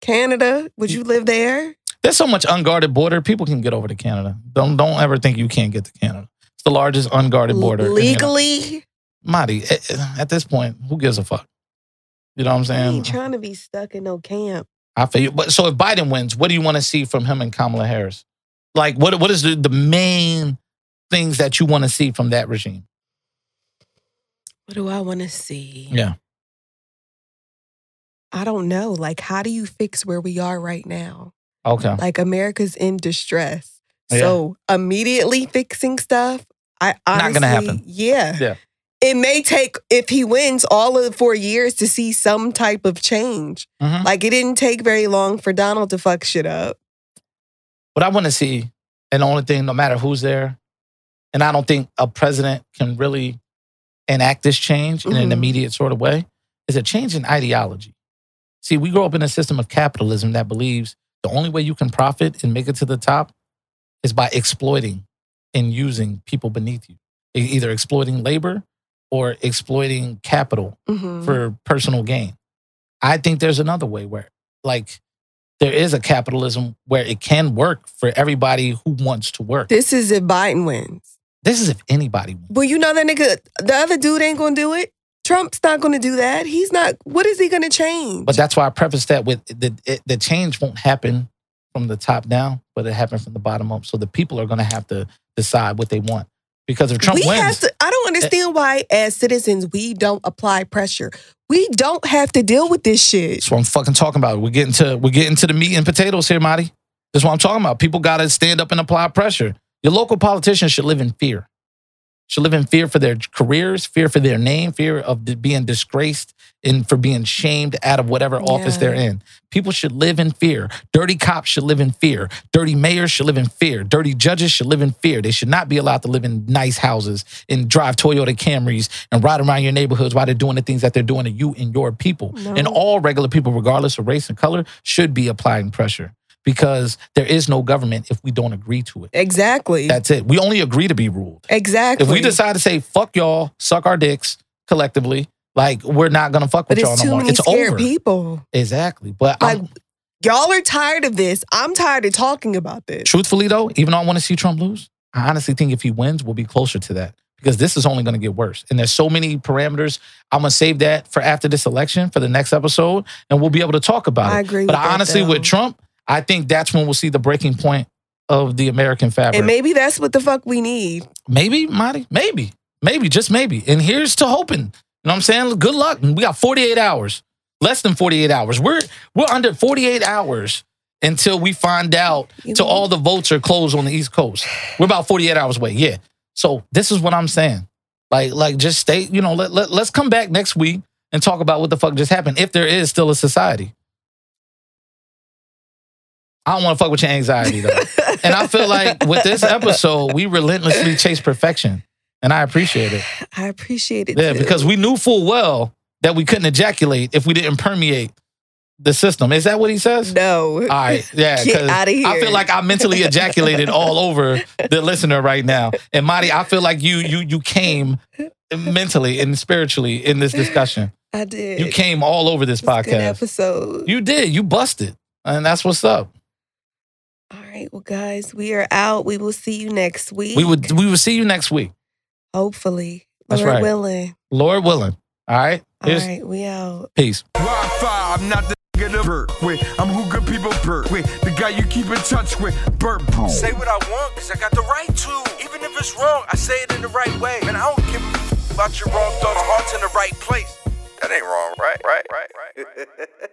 Canada, would you live there? There's so much unguarded border. People can get over to Canada. Don't don't ever think you can't get to Canada. It's the largest unguarded border. Legally? Marty, at, at this point, who gives a fuck? You know what I'm saying? I ain't trying to be stuck in no camp. I feel you. But, so if Biden wins, what do you want to see from him and Kamala Harris? Like, what what is the, the main things that you want to see from that regime? What do I want to see? Yeah. I don't know. Like, how do you fix where we are right now? Okay. Like, America's in distress. Yeah. So immediately fixing stuff, I honestly... Not gonna happen. Yeah. Yeah. It may take, if he wins, all of four years to see some type of change. Mm-hmm. Like, it didn't take very long for Donald to fuck shit up. What I want to see, and the only thing, no matter who's there, and I don't think a president can really enact this change mm-hmm. in an immediate sort of way, is a change in ideology. See, we grow up in a system of capitalism that believes the only way you can profit and make it to the top is by exploiting and using people beneath you. Either exploiting labor or exploiting capital mm-hmm. for personal gain. I think there's another way where, like, there is a capitalism where it can work for everybody who wants to work. This is if Biden wins. This is if anybody wins. Well, you know that nigga, the other dude ain't gonna do it. Trump's not going to do that. He's not. What is he going to change? But that's why I preface that with the it, the change won't happen from the top down, but it happened from the bottom up. So the people are going to have to decide what they want. Because if Trump we wins, have to, I don't understand it, why, as citizens, we don't apply pressure. We don't have to deal with this shit. That's what I'm fucking talking about. We're getting to we're getting to the meat and potatoes here, Marty. That's what I'm talking about. People got to stand up and apply pressure. Your local politicians should live in fear. should live in fear for their careers, fear for their name, fear of being disgraced and for being shamed out of whatever office yeah. they're in. People should live in fear. Dirty cops should live in fear. Dirty mayors should live in fear. Dirty judges should live in fear. They should not be allowed to live in nice houses and drive Toyota Camrys and ride around your neighborhoods while they're doing the things that they're doing to you and your people. No. And all regular people, regardless of race and color, should be applying pressure. Because there is no government if we don't agree to it. Exactly. That's it. We only agree to be ruled. Exactly. If we decide to say, fuck y'all, suck our dicks collectively, like, we're not going to fuck with y'all no more. It's over. But it's too many scared people. Exactly. But like, I'm, y'all are tired of this. I'm tired of talking about this. Truthfully, though, even though I want to see Trump lose, I honestly think if he wins, we'll be closer to that. Because this is only going to get worse. And there's so many parameters. I'm going to save that for after this election, for the next episode, and we'll be able to talk about it. I agree with that, though. But honestly, with Trump, I think that's when we'll see the breaking point of the American fabric. And maybe that's what the fuck we need. Maybe, Marty. Maybe. Maybe, just maybe. And here's to hoping. You know what I'm saying? Good luck. We got forty-eight hours. Less than forty-eight hours. We're we're under forty-eight hours until we find out till all the votes are closed on the East Coast. We're about forty-eight hours away. Yeah. So this is what I'm saying. Like, like just stay, you know, let, let, let's come back next week and talk about what the fuck just happened, if there is still a society. I don't want to fuck with your anxiety, though. And I feel like with this episode, we relentlessly chase perfection. And I appreciate it. I appreciate it, Yeah, too. Because we knew full well that we couldn't ejaculate if we didn't permeate the system. Is that what he says? No. All right. Yeah. Get out of here. I feel like I mentally ejaculated all over the listener right now. And Marty, I feel like you you you came mentally and spiritually in this discussion. I did. You came all over this podcast. Good episode. You did. You busted. And that's what's up. All right, well, guys, we are out. We will see you next week. We would. We will see you next week. Hopefully. That's Lord right. willing. Lord willing. All right. All Here's... right, we out. Peace. Wi-Fi, I'm not the nigga burp with. I'm who good people burp with. The guy you keep in touch with. Burp. Say what I want, because I got the right to. Even if it's wrong, I say it in the right way. And I don't give a f- about your wrong thoughts. Heart's in the right place. That ain't wrong, right? Right? Right? Right? right.